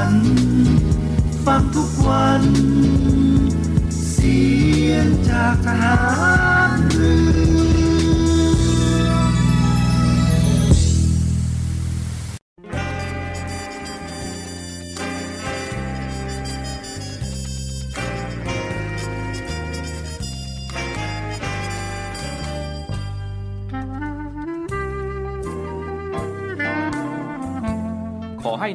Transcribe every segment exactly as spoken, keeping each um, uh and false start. ฝันฟังทุกวันเสียงจากทหารเรือให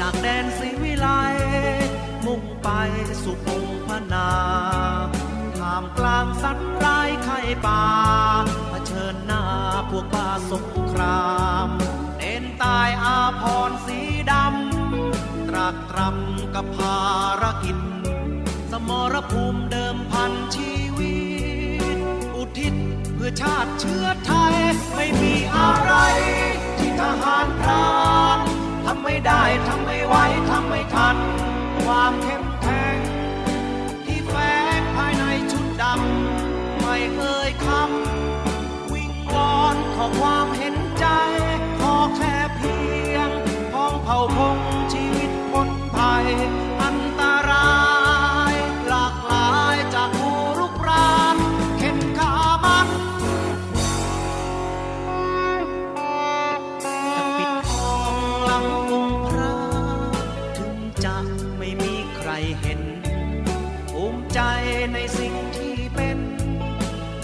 จากแดนศรีวิไลมุ่งไปสู่พงพนาท่ามกลางสัตว์ร้ายไข่ป่าเผชิญหน้าพวกป่าสงครามเน้นตายอาภรณ์สีดำตรากตรำกับภารกิจสมรภูมิเดิมพันชีวิตอุทิศเพื่อชาติเชื้อไทยไม่มีอะไรที่ทหารพรานทำไม่ได้ทำไม่ไหวทำไม่ทันความเข้มแข็งที่แฝงภายในชุดดำไม่เอ่ยคำวิงวอนขอความเห็นใจขอแค่เพียงพ้องเผ่าพงชีวิตพ้นภัยอันตรายหลากหลายจากผู้รุกรานเข็นขามันในสิ่งที่เป็น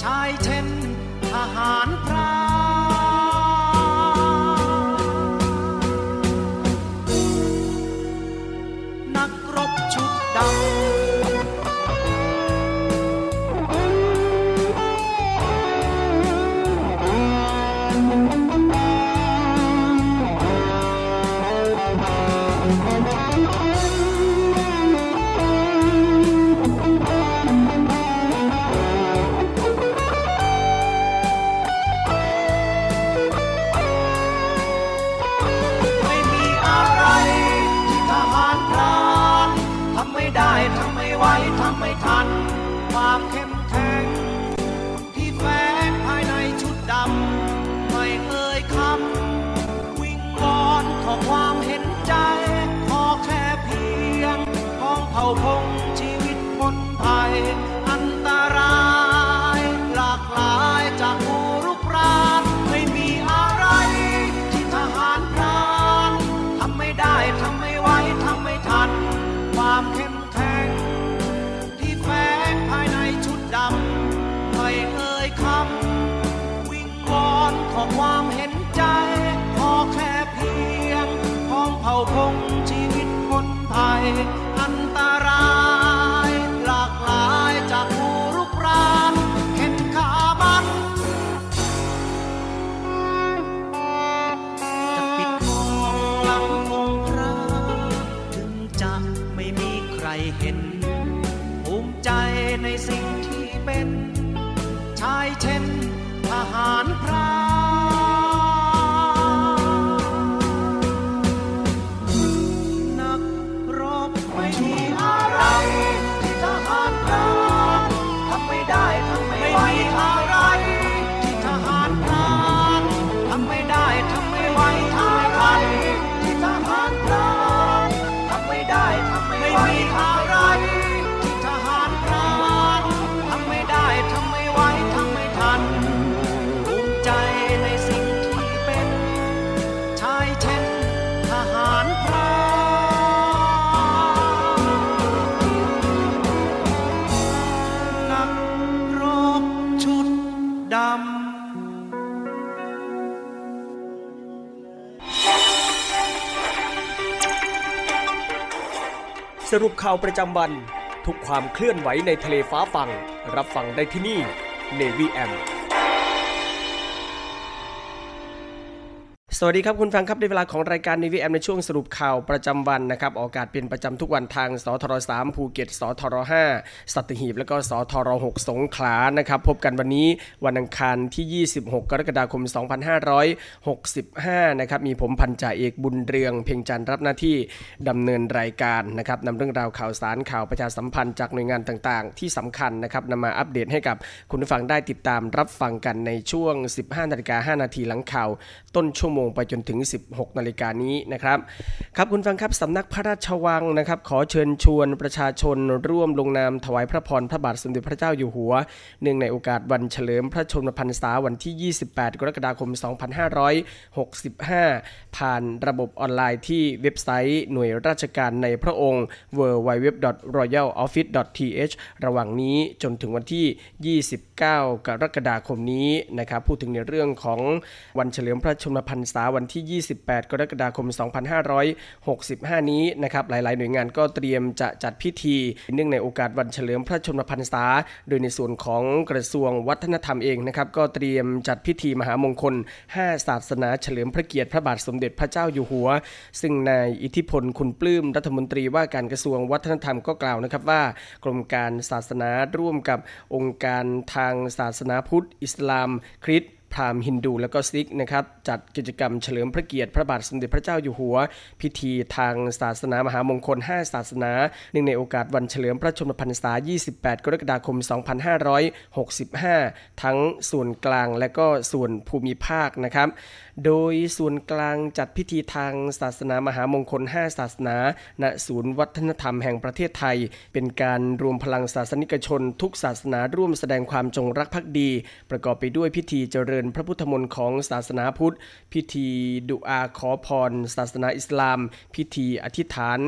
ชายเช่นทหารพรานนักรบชุดดำความเข้มแข็งที่แฝงภายในชุดดำไม่เอ่ยคำวิงวอนขอความเห็นใจขอแค่เพียงของเผ่าพงชีวิตพ้นภัยอันตรายหลากหลายจากผู้รุกรานไม่มีอะไรที่ทหารพรานทำไม่ได้ทำไม่ไหวทำไม่ทันความเข้มแข็งไม่เอ่ยคำวิงวอนขอความเห็นใจขอแค่เพียงพ้องเผ่าพงชีวิตพ้นภัยอันตรายหลากหลายจาก ชายเช่นทหารพรานนักรบไม่มีอะไรที่ทหารพรานทำไม่ได้ทำไม่ไหวอะไรที่ทหารพรานทำไม่ได้ทำไม่ไหวอะไรที่ทหารพรานทำไม่ได้ทำไม่ไหวอะไรที่ทหารพรานทำไม่ได้ทำไม่ไหวทำไม่ทันภูมิใจในสิ่งที่เป็นชายเช่นทหารพรานนักรบชุดดำสรุปข่าวประจำวันทุกความเคลื่อนไหวในทะเลฟ้าฟังรับฟังได้ที่นี่ Navy เอ เอ็ม สวัสดีครับคุณฟังครับในเวลาของรายการ Navy เอ เอ็ม ในช่วงสรุปข่าวประจำวันนะครับออกอากาศเป็นประจำทุกวันทางสทรสามภูเก็ตสทรห้าสัตหีบและก็สทรหกสงขลานะครับพบกันวันนี้วันอังคารที่ยี่สิบหกกรกฎาคมสองพันห้าร้อยหกสิบห้านะครับมีผมพันจ่าเอกบุญเรืองเพ็งจันทร์รับหน้าที่ดำเนินรายการนะครับนำเรื่องราวข่าวสารข่าวประชาสัมพันธ์จากหน่วยงานต่างๆที่สำคัญนะครับนำมาอัปเดตให้กับคุณผู้ฟังได้ติดตามรับฟังกันในช่วง สิบห้านาฬิกาห้านาที หลังข่าวต้นชั่วโมงไปจนถึง สิบหกนาฬิกานี้นะครับครับคุณฟังครับสำนักพระราชวังนะครับขอเชิญชวนประชาชนร่วมลงนามถวายพระพรพระบาทสมเด็จพระเจ้าอยู่หัวเนื่องในโอกาสวันเฉลิมพระชนมพรรษาวันที่ยี่สิบแปดกรกฎาคมสองพันห้าร้อยหกสิบห้าผ่านระบบออนไลน์ที่เว็บไซต์หน่วยราชการในพระองค์ ดับเบิลยู ดับเบิลยู ดับเบิลยู ดอท รอยัลออฟฟิศ ดอท ที เอช ระหว่างนี้จนถึงวันที่ยี่สิบเก้ากรกฎาคมนี้นะครับพูดถึงในเรื่องของวันเฉลิมพระชนมพรรษาพรรษาวันที่ยี่สิบแปดกรกฎาคมสองพันห้าร้อยหกสิบห้านี้นะครับหลายๆหน่วยงานก็เตรียมจะจัดพิธีเนื่องในโอกาสวันเฉลิมพระชนมพรรษาโดยในส่วนของกระทรวงวัฒนธรรมเองนะครับก็เตรียมจัดพิธีมหามงคลห้าศาสนาเฉลิมพระเกียรติพระบาทสมเด็จพระเจ้าอยู่หัวซึ่งนายอิทธิพลคุณปลื้มรัฐมนตรีว่าการกระทรวงวัฒนธรรมก็กล่าวนะครับว่ากรมการศาสนาร่วมกับองค์การทางศาสนาพุทธอิสลามคริสต์พราหมณ์ฮินดูและก็ซิกนะครับจัดกิจกรรมเฉลิมพระเกียรติพระบาทสมเด็จพระเจ้าอยู่หัวพิธีทางศาสนามหามงคลห้าศาสนาเนื่องในโอกาสวันเฉลิมพระชนมพรรษายี่สิบแปดกรกฎาคมสองพันห้าร้อยหกสิบห้าทั้งส่วนกลางและก็ส่วนภูมิภาคนะครับโดยส่วนกลางจัดพิธีทางศาสนามหามงคลห้าศาสนาณศูนย์วัฒนธรรมแห่งประเทศไทยเป็นการรวมพลังศาสนิกชนทุกศาสนาร่วมแสดงความจงรักภักดีประกอบไปด้วยพิธีเจริญพระพุทธมนต์ของศาสนาพุทธพิธีดุอาขอพรศาสนาอิสลามพิธีอธิษฐาน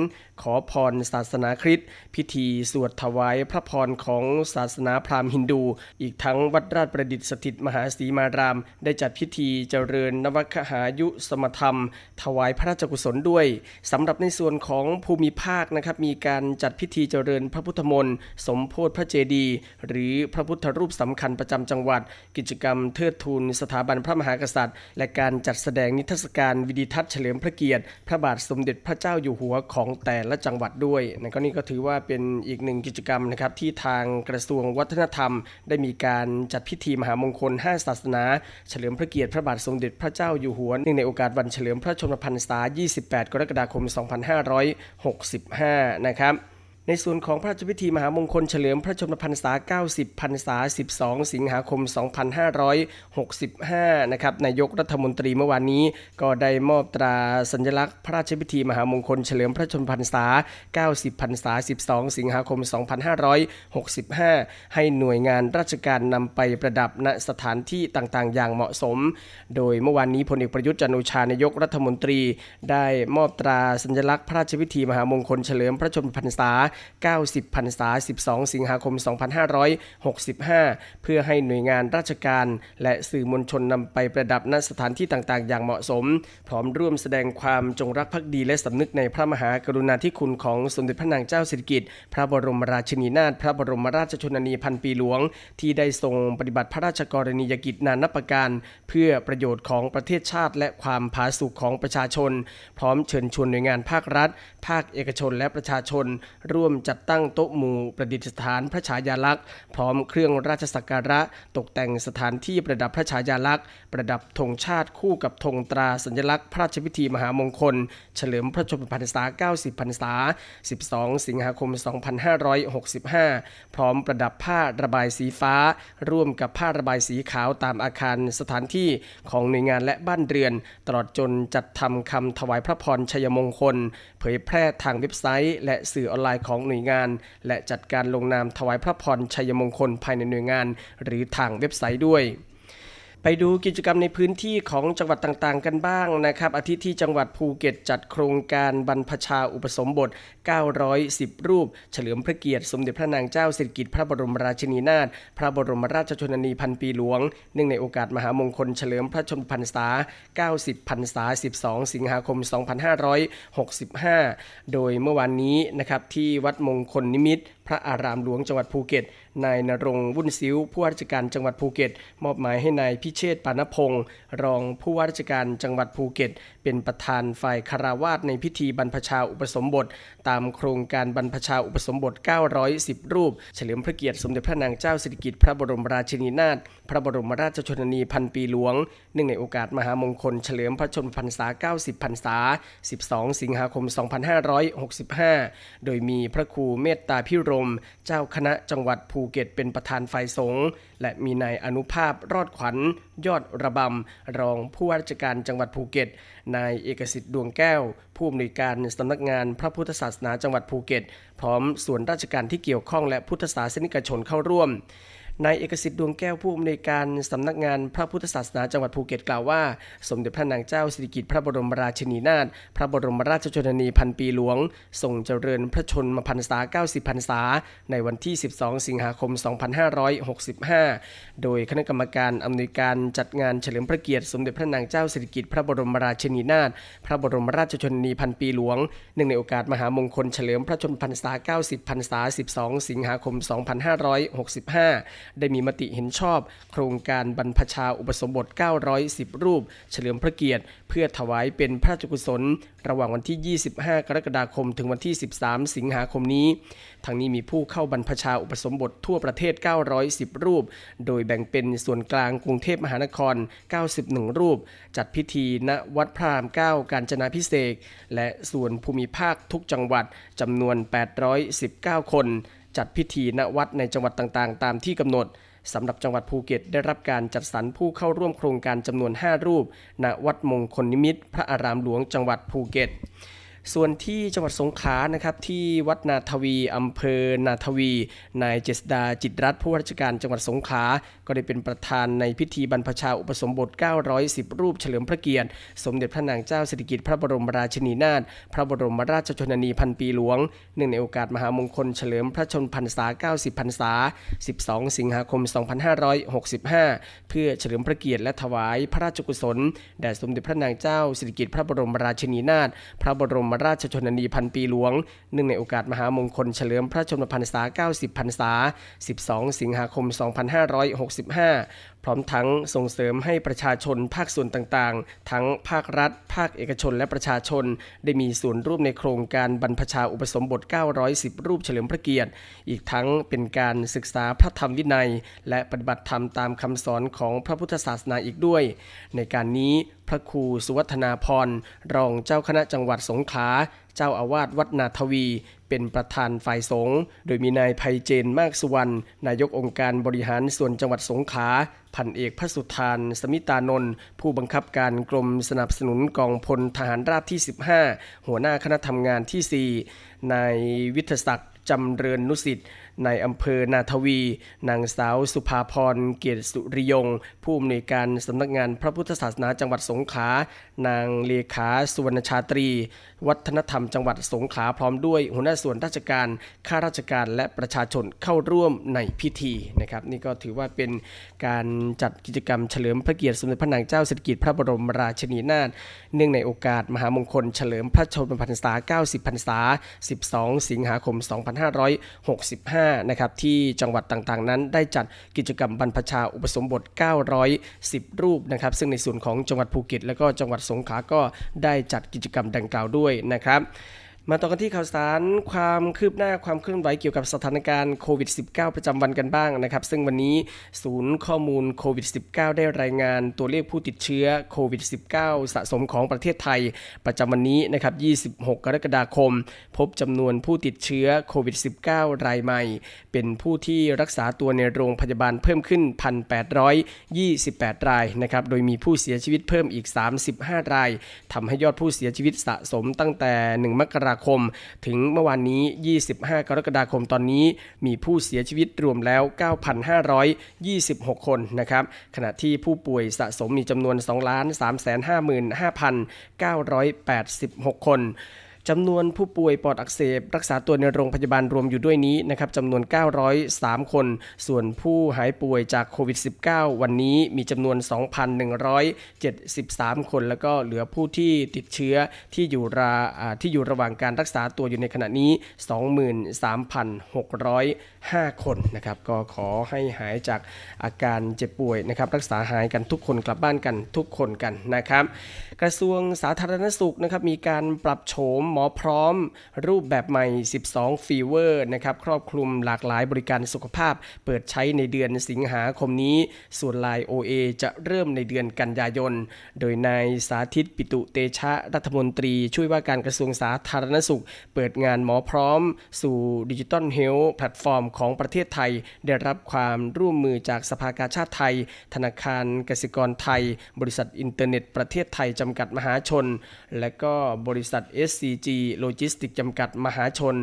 ขอพรศาสนาคริสต์พิธีสวดถวายพระพรของศาสนาพราหมณ์ฮินดูอีกทั้งวัดราชประดิษฐ์สถิตมหาสีมารามได้จัดพิธีเจริญนวคหายุสมธรรมถวายพระราชกุศลด้วยสำหรับในส่วนของภูมิภาคนะครับมีการจัดพิธีเจริญพระพุทธมนต์สมโภชพระเจดีย์หรือพระพุทธรูปสำคัญประจำจังหวัดกิจกรรมเทิดทูนสถาบันพระมหากษัตริย์และการจัดแสดงนิทรรศการวิดิทัศน์เฉลิมพระเกียรติพระบาทสมเด็จพระเจ้าอยู่หัวของแต่และจังหวัดด้วยนะก็นี่ก็ถือว่าเป็นอีกหนึ่งกิจกรรมนะครับที่ทางกระทรวงวัฒนธรรมได้มีการจัดพิธีมหามงคลห้าศาสนาเฉลิมพระเกียรติพระบาทสมเด็จพระเจ้าอยู่หัวเนื่องในโอกาสวันเฉลิมพระชนมพรรษายี่สิบแปดกรกฎาคมสองพันห้าร้อยหกสิบห้านะครับในส่วนของพระราชพิธีมหามงคลเฉลิมพระชนมพรรษาเก้าสิบพรรษาสิบสองสิงหาคมสองพันห้าร้อยหกสิบห้านะครับนายกรัฐมนตรีเมื่อวานนี้ก็ได้มอบตราสัญลักษณ์พระราชพิธีมหามงคลเฉลิมพระชนมพรรษาเก้าสิบพรรษาสิบสองสิงหาคมสองพันห้าร้อยหกสิบห้าให้หน่วยงานราชการนำไปประดับณสถานที่ต่างๆอย่างเหมาะสมโดยเมื่อวานนี้พลเอกประยุทธ์จันทร์โอชานายกรัฐมนตรีได้มอบตราสัญลักษณ์พระราชพิธีมหามงคลเฉลิมพระชนมพรรษาเก้าสิบพรรษาสิบสองสิงหาคมสองพันห้าร้อยหกสิบห้าเพื่อให้หน่วยงานราชการและสื่อมวลชนนำไปประดับณสถานที่ต่างๆอย่างเหมาะสมพร้อมร่วมแสดงความจงรักภักดีและสำนึกในพระมหากรุณาธิคุณของสมเด็จพระนางเจ้าสิริกิติ์พระบรมราชินีนาถพระบรมราชชนนีพันปีหลวงที่ได้ทรงปฏิบัติพระราชกรณียกิจนานับประการเพื่อประโยชน์ของประเทศชาติและความผาสุกของประชาชนพร้อมเชิญชวนหน่วยงานภาครัฐภาคเอกชนและประชาชนร่วม ร่วมจัดตั้งโต๊ะหมู่ประดิษฐานพระฉายาลักษณ์พร้อมเครื่องราชสักการะตกแต่งสถานที่ประดับพระฉายาลักษณ์ประดับธงชาติคู่กับธงตราสัญลักษณ์พระราชพิธีมหามงคลเฉลิมพระชนมพรรษาเก้าสิบพรรษาสิบสองสิงหาคมสองพันห้าร้อยหกสิบห้าพร้อมประดับผ้าระบายสีฟ้าร่วมกับผ้าระบายสีขาวตามอาคารสถานที่ของหน่วยงานและบ้านเรือนตลอดจนจัดทำคำถวายพระพรชัยมงคลเผยแพร่ทางเว็บไซต์และสื่อออนไลน์ของหน่วยงานและจัดการลงนามถวายพระพรชัยมงคลภายในหน่วยงานหรือทางเว็บไซต์ด้วยไปดูกิจกรรมในพื้นที่ของจังหวัดต่างๆกันบ้างนะครับอาทิตย์ที่จังหวัดภูเก็ตจัดโครงการบรรพชาอุปสมบทเก้าร้อยสิบรูปเฉลิมพระเกียรติสมเด็จพระนางเจ้าสิริกิติ์พระบรมราชินีนาถพระบรมราชชนนีพันปีหลวงเนื่องในโอกาสมหามงคลเฉลิมพระชนมพรรษาเก้าสิบพรรษาสิบสองสิงหาคมสองพันห้าร้อยหกสิบห้าโดยเมื่อวานนี้นะครับที่วัดมงคลนิมิตรพระอารามหลวงจังหวัดภูเก็ตนายณรงค์วุ่นซิ้วผู้ว่าราชการจังหวัดภูเก็ตมอบหมายให้นายพิเชษฐ์ปานพงศ์รองผู้ว่าราชการจังหวัดภูเก็ตเป็นประธานฝ่ายคฤหัสถ์ในพิธีบรรพชาอุปสมบทตามโครงการบรรพชาอุปสมบทเก้าร้อยสิบรูปเฉลิมพระเกียรติสมเด็จพระนางเจ้าสิริกิติ์พระบรมราชินีนาถพระบรมราชชนนีพันปีหลวงเนื่องในโอกาสมหามงคลเฉลิมพระชนมพรรษาเก้าสิบพรรษาสิบสองสิงหาคมสองพันห้าร้อยหกสิบห้าโดยมีพระครูเมตตาพิรมเจ้าคณะจังหวัดภูเก็ตเป็นประธานฝ่ายสงฆ์และมีนายอนุภาพรอดขวัญยอดระบำรองผู้ว่าราชการจังหวัดภูเก็ตนายเอกสิทธิ์ดวงแก้วผู้อำนวยการสำนักงานพระพุทธศาสนาจังหวัดภูเก็ตพร้อมส่วนราชการที่เกี่ยวข้องและพุทธศาสนิกชนเข้าร่วมนายเอกสิทธิ์ดวงแก้วผู้อำนวยการสำนักงานพระพุทธศาสนาจังหวัดภูเก็ตกล่าวว่าสมเด็จพระนางเจ้าสิริกิติ์พระบรมราชินีนาถพระบรมราชชนนีพันปีหลวงทรงเจริญพระชนมพรรษาเก้าสิบพรรษาในวันที่สิบสองสิงหาคมสองพันห้าร้อยหกสิบห้าโดยคณะกรรมการอำนวยการจัดงานเฉลิมพระเกียรติสมเด็จพระนางเจ้าสิริกิติ์พระบรมราชินีนาถพระบรมราชชนนีพันปีหลวงเนื่องในโอกาสมหามงคลเฉลิมพระชนมพรรษาเก้าสิบพรรษาสิบสองสิงหาคมสองพันห้าร้อยหกสิบห้าได้มีมติเห็นชอบโครงการบรรพชาอุปสมบทเก้าร้อยสิบรูปเฉลิมพระเกียรติเพื่อถวายเป็นพระราชกุศลระหว่างวันที่ยี่สิบห้ากรกฎาคมถึงวันที่สิบสามสิงหาคมนี้ทางนี้มีผู้เข้าบรรพชาอุปสมบททั่วประเทศเก้าร้อยสิบรูปโดยแบ่งเป็นส่วนกลางกรุงเทพมหานครเก้าสิบเอ็ดรูปจัดพิธีณวัดพระรามเก้ากาญจนาภิเษกและส่วนภูมิภาคทุกจังหวัดจำนวนแปดร้อยสิบเก้าคนจัดพิธีณวัดในจังหวัดต่างๆตามที่กำหนดสำหรับจังหวัดภูเก็ตได้รับการจัดสรรผู้เข้าร่วมโครงการจำนวนห้ารูปณวัดมงคลนิมิตรพระอารามหลวงจังหวัดภูเก็ตส่วนที่จังหวัดสงขลานะครับที่วัดนาทวีอำเภอนาทวีนายเจษฎาจิตรัตน์ผู้ว่าราชการจังหวัดสงขลาก็ได้เป็นประธานในพิธีบรรพชาอุปสมบทเก้าร้อยสิบรูปเฉลิมพระเกียรติสมเด็จพระนางเจ้าสิริกิติ์พระบรมราชินีนาถพระบรมราชชนนีพันปีหลวงเนื่องในโอกาสมหามงคลเฉลิมพระชนมพรรษาเก้าสิบพรรษาสิบสองสิงหาคมสองพันห้าร้อยหกสิบห้าเพื่อเฉลิมพระเกียรติและถวายพระราชกุศลแด่สมเด็จพระนางเจ้าสิริกิติ์พระบรมราชินีนาถพระบรมราชชนนีพันปีหลวงเนื่องในโอกาสมหามงคลเฉลิมพระชนมพรรษาเก้าสิบพรรษาสิบสองสิงหาคมสองพันห้าร้อยหกสิบห้าพร้อมทั้งส่งเสริมให้ประชาชนภาคส่วนต่างๆทั้งภาครัฐภาคเอกชนและประชาชนได้มีส่วนร่วมในโครงการบรรพชาอุปสมบทเก้าร้อยสิบรูปเฉลิมพระเกียรติอีกทั้งเป็นการศึกษาพระธรรมวินัยและปฏิบัติธรรมตามคำสอนของพระพุทธศาสนาอีกด้วยในการนี้พระครูสุวัฒนาพรรองเจ้าคณะจังหวัดสงขลาเจ้าอาวาสวัดนาทวีเป็นประธานฝ่ายสงฆ์โดยมีนายไพเจนมากสุวรรณนายกองค์การบริหารส่วนจังหวัดสงขลาพันเอกพระสุธานสมิตานนท์ผู้บังคับการกรมสนับสนุนกองพลทหารราบที่สิบห้าหัวหน้าคณะทำงานที่สี่นายวิทยศักดิ์จำเริญนุสิทธิ์นายอำเภอนาทวีนางสาวสุภาพรเกียรติสุริยงผู้อำนวยการสำนักงานพระพุทธศาสนาจังหวัดสงขลานางเลขาสุวรรณชาตรีวัฒนธรรมจังหวัดสงขลาพร้อมด้วยหัวหน้าส่วนราชการข้าราชการและประชาชนเข้าร่วมในพิธีนะครับนี่ก็ถือว่าเป็นการจัดกิจกรรมเฉลิมพระเกียรติสมเด็จพระนางเจ้าสิริกิติ์พระบรมราชินีนาถเนื่องในโอกาสมหามงคลเฉลิมพระชนมพรรษาเก้าสิบพรรษาสิบสองสิงหาคมสองพันห้าร้อยหกสิบห้านะครับที่จังหวัดต่างๆนั้นได้จัดกิจกรรมบรรพชาอุปสมบทเก้าร้อยสิบรูปนะครับซึ่งในส่วนของจังหวัดภูเก็ตและก็จังหวัดสงขลาก็ได้จัดกิจกรรมดังกล่าวด้วยนะครับ มาต่อกันที่ข่าวสารความคืบหน้าความเคลื่อนไหวเกี่ยวกับสถานการณ์โควิด สิบเก้า ประจำวันกันบ้างนะครับซึ่งวันนี้ศูนย์ข้อมูลโควิด สิบเก้า ได้รายงานตัวเลขผู้ติดเชื้อโควิด สิบเก้า สะสมของประเทศไทยประจำวันนี้นะครับยี่สิบหกกรกฎาคมพบจำนวนผู้ติดเชื้อโควิด สิบเก้า รายใหม่เป็นผู้ที่รักษาตัวในโรงพยาบาลเพิ่มขึ้น หนึ่งพันแปดร้อยยี่สิบแปดรายนะครับโดยมีผู้เสียชีวิตเพิ่มอีกสามสิบห้ารายทำให้ยอดผู้เสียชีวิตสะสมตั้งแต่หนึ่งมกราคมถึงเมื่อวานนี้ยี่สิบห้ากรกฎาคมตอนนี้มีผู้เสียชีวิตรวมแล้ว เก้าพันห้าร้อยยี่สิบหกคนนะครับขณะที่ผู้ป่วยสะสมมีจำนวน สองล้านสามแสนห้าหมื่นห้าพันเก้าร้อยแปดสิบหกคนจำนวนผู้ป่วยปอดอักเสบรักษาตัวในโรงพยาบาลรวมอยู่ด้วยนี้นะครับจำนวนเก้าร้อยสามคนส่วนผู้หายป่วยจากโควิด สิบเก้า วันนี้มีจำนวน สองพันหนึ่งร้อยเจ็ดสิบสามคนแล้วก็เหลือผู้ที่ติดเชื้อที่อยู่ระที่อยู่ระหว่างการรักษาตัวอยู่ในขณะนี้ สองหมื่นสามพันหกร้อยห้าคนนะครับก็ขอให้หายจากอาการเจ็บป่วยนะครับรักษาหายกันทุกคนกลับบ้านกันทุกคนกันนะครับกระทรวงสาธารณสุขนะครับมีการปรับโฉมหมอพร้อมรูปแบบใหม่สิบสองฟีเวอร์นะครับครอบคลุมหลากหลายบริการสุขภาพเปิดใช้ในเดือนสิงหาคมนี้ส่วน ไลน์ โอ เอ จะเริ่มในเดือนกันยายนโดยนายสาธิตปิตุเตชะรัฐมนตรีช่วยว่าการกระทรวงสาธารณสุขเปิดงานหมอพร้อมสู่ Digital Health แพลตฟอร์มของประเทศไทยได้รับความร่วมมือจากสภากาชาติไทยธนาคารกสิกรไทยบริษัทอินเทอร์เน็ตประเทศไทยจำกัดมหาชนและก็บริษัท เอส ซีโลจิสติกส์จำกัดมหาชน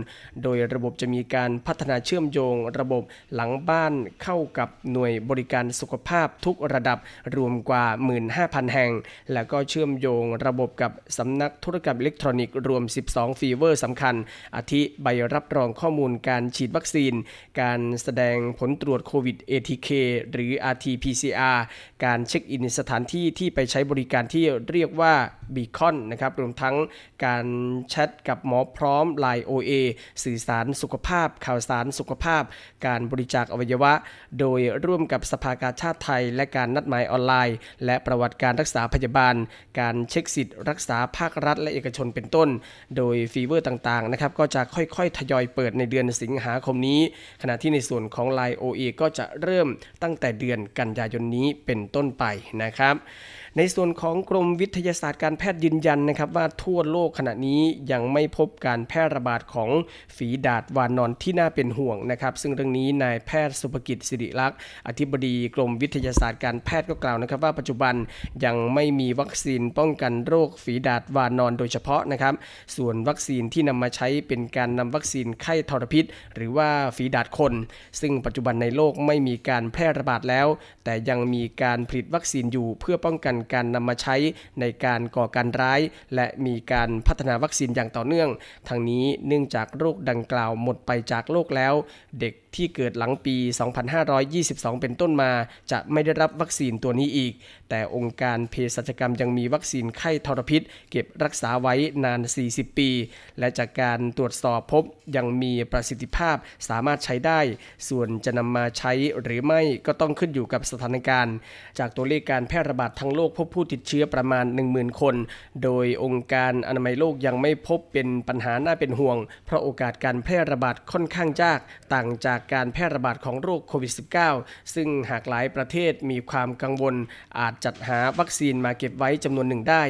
โดยระบบจะมีการพัฒนาเชื่อมโยงระบบหลังบ้านเข้ากับหน่วยบริการสุขภาพทุกระดับรวมกว่า หนึ่งหมื่นห้าพันแห่งและก็เชื่อมโยงระบบกับสำนักธุรกรรมอิเล็กทรอนิกส์รวมสิบสองฟีเวอร์สำคัญอาทิใบรับรองข้อมูลการฉีดวัคซีนการแสดงผลตรวจโควิด เอ ที เค หรือ อาร์ ที พี ซี อาร์ การเช็คอินสถานที่ที่ไปใช้บริการที่เรียกว่าบีคอนนะครับรวมทั้งการแชทกับหมอพร้อม ไลน์ โอ เอ สื่อสารสุขภาพข่าวสารสุขภาพการบริจาคอวัยวะโดยร่วมกับสภากาชาติไทยและการนัดหมายออนไลน์และประวัติการรักษาพยาบาลการเช็คสิทธิ์รักษาภาครัฐและเอกชนเป็นต้นโดยฟีเวอร์ต่างๆนะครับก็จะค่อยๆทยอยเปิดในเดือนสิงหาคมนี้ขณะที่ในส่วนของ ไลน์ โอ เอ ก็จะเริ่มตั้งแต่เดือนกันยายนนี้เป็นต้นไปนะครับในส่วนของกรมวิทยาศาสตร์การแพทย์ยืนยันนะครับว่าทั่วโลกขณะนี้ยังไม่พบการแพร่ระบาดของฝีดาษวานอนที่น่าเป็นห่วงนะครับซึ่งเรื่องนี้นายแพทย์สุภกิจศิริลักษณ์อธิบดีกรมวิทยาศาสตร์การแพทย์ก็กล่าวนะครับว่าปัจจุบันยังไม่มีวัคซีนป้องกันโรคฝีดาษวานอนโดยเฉพาะนะครับส่วนวัคซีนที่นำมาใช้เป็นการนำวัคซีนไข้ทรพิษหรือว่าฝีดาษคนซึ่งปัจจุบันในโลกไม่มีการแพร่ระบาดแล้วแต่ยังมีการผลิตวัคซีนอยู่เพื่อป้องกันการนำมาใช้ในการก่อการร้ายและมีการพัฒนาวัคซีนอย่างต่อเนื่องทางนี้เนื่องจากโรคดังกล่าวหมดไปจากโลกแล้วเด็กที่เกิดหลังปีสองพันห้าร้อยยี่สิบสองเป็นต้นมาจะไม่ได้รับวัคซีนตัวนี้อีกแต่องค์การเภสัชกรรมยังมีวัคซีนไข้ทรพิษเก็บรักษาไว้นานสี่สิบปีและจากการตรวจสอบพบยังมีประสิทธิภาพสามารถใช้ได้ส่วนจะนำมาใช้หรือไม่ก็ต้องขึ้นอยู่กับสถานการณ์จากตัวเลขการแพร่ระบาดทั้งโลกพบผู้ติดเชื้อประมาณ หนึ่งหมื่นคนโดยองค์การอนามัยโลกยังไม่พบเป็นปัญหาน่าเป็นห่วงเพราะโอกาสการแพร่ระบาดค่อนข้างยากต่างจากการแพร่ระบาดของโรคโควิด สิบเก้า ซึ่งหากหลายประเทศมีความกังวลอาจจัดหาวัคซีนมาเก็บไว้จำนวนหนึ่งได้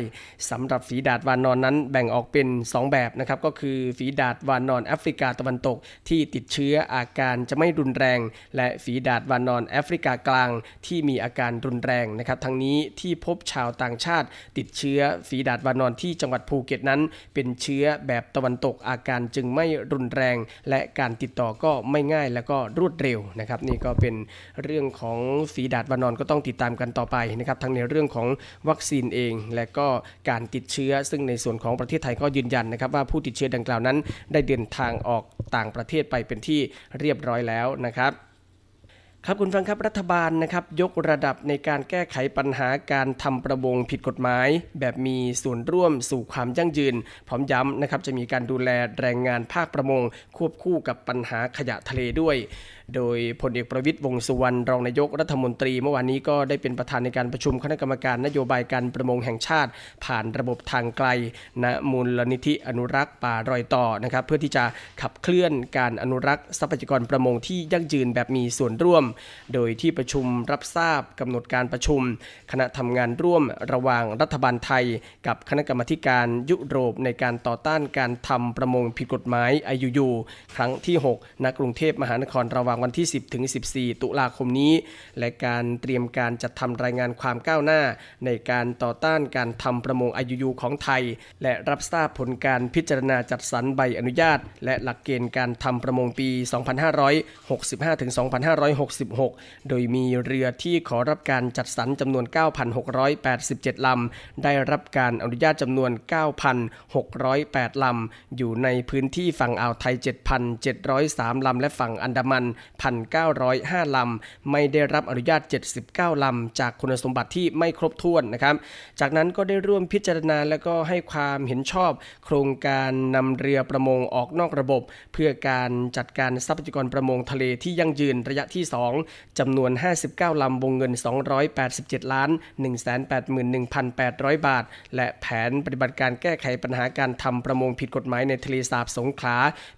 สำหรับฝีดาษวานอนนั้นแบ่งออกเป็นสองแบบนะครับก็คือฝีดาษวานอนแอฟริกาตะวันตกที่ติดเชื้ออาการจะไม่รุนแรงและฝีดาษวานอนแอฟริกากลางที่มีอาการรุนแรงนะครับทั้งนี้ที่พบชาวต่างชาติติดเชื้อฝีดาษวานอนที่จังหวัดภูเก็ตนั้นเป็นเชื้อแบบตะวันตกอาการจึงไม่รุนแรงและการติดต่อก็ไม่ง่ายและก็รวดเร็วนะครับนี่ก็เป็นเรื่องของฝีดาษวานอนก็ต้องติดตามกันต่อไปนะครับทั้งในเรื่องของวัคซีนเองและก็การติดเชื้อซึ่งในส่วนของประเทศไทยก็ยืนยันนะครับว่าผู้ติดเชื้อดังกล่าวนั้นได้เดินทางออกต่างประเทศไปเป็นที่เรียบร้อยแล้วนะครับครับคุณฟังครับรัฐบาลนะครับยกระดับในการแก้ไขปัญหาการทำประมงผิดกฎหมายแบบมีส่วนร่วมสู่ความยั่งยืนพร้อมย้ำนะครับจะมีการดูแลแรงงานภาคประมงควบคู่กับปัญหาขยะทะเลด้วย โดยพลเอกประวิตรวงษ์สุวรรณรองนายกรัฐมนตรีเมื่อวานนี้ก็ได้เป็นประธานในการประชุมคณะกรรมการนโยบายการประมงแห่งชาติผ่านระบบทางไกลณมูลนิธิอนุรักษ์ป่ารอยต่อนะครับเพื่อที่จะขับเคลื่อนการอนุรักษ์ทรัพยากรประมงที่ยั่งยืนแบบมีส่วนร่วมโดยที่ประชุมรับทราบกำหนดการประชุมคณะทำงานร่วมระหว่างรัฐบาลไทยกับคณะกรรมาธิการยุโรปในการต่อต้านการทำประมงผิดกฎหมาย ไอ ยู ยู ครั้งที่หกณกรุงเทพมหานครระหว่างวันที่ สิบถึงสิบสี่ ตุลาคมนี้และการเตรียมการจัดทำรายงานความก้าวหน้าในการต่อต้านการทำประมง ไอ ยู ยู ของไทยและรับทราบผลการพิจารณาจัดสรรใบอนุญาตและหลักเกณฑ์การทำประมงปี สองพันห้าร้อยหกสิบห้าถึงสองพันห้าร้อยหกสิบหก โดยมีเรือที่ขอรับการจัดสรรจำนวน เก้าพันหกร้อยแปดสิบเจ็ด ลำได้รับการอนุญาตจำนวน เก้าพันหกร้อยแปด ลำอยู่ในพื้นที่ฝั่งอ่าวไทย เจ็ดพันเจ็ดร้อยสาม ลำและฝั่งอันดามัน หนึ่งพันเก้าร้อยห้า ลำไม่ได้รับอนุญาต เจ็ดสิบเก้า ลำจากคุณสมบัติที่ไม่ครบถ้วนนะครับจากนั้นก็ได้ร่วมพิจารณาและก็ให้ความเห็นชอบโครงการนำเรือประมงออกนอกระบบเพื่อการจัดการทรัพยากรประมงทะเลที่ยั่งยืนระยะที่สองจำนวนห้าสิบเก้าลำวงเงิน สองร้อยแปดสิบเจ็ดล้านหนึ่งแสนแปดหมื่นหนึ่งพันแปดร้อย บาทและแผนปฏิบัติการแก้ไขปัญหาการทำประมงผิดกฎหมายในทะเลสาบสงขลา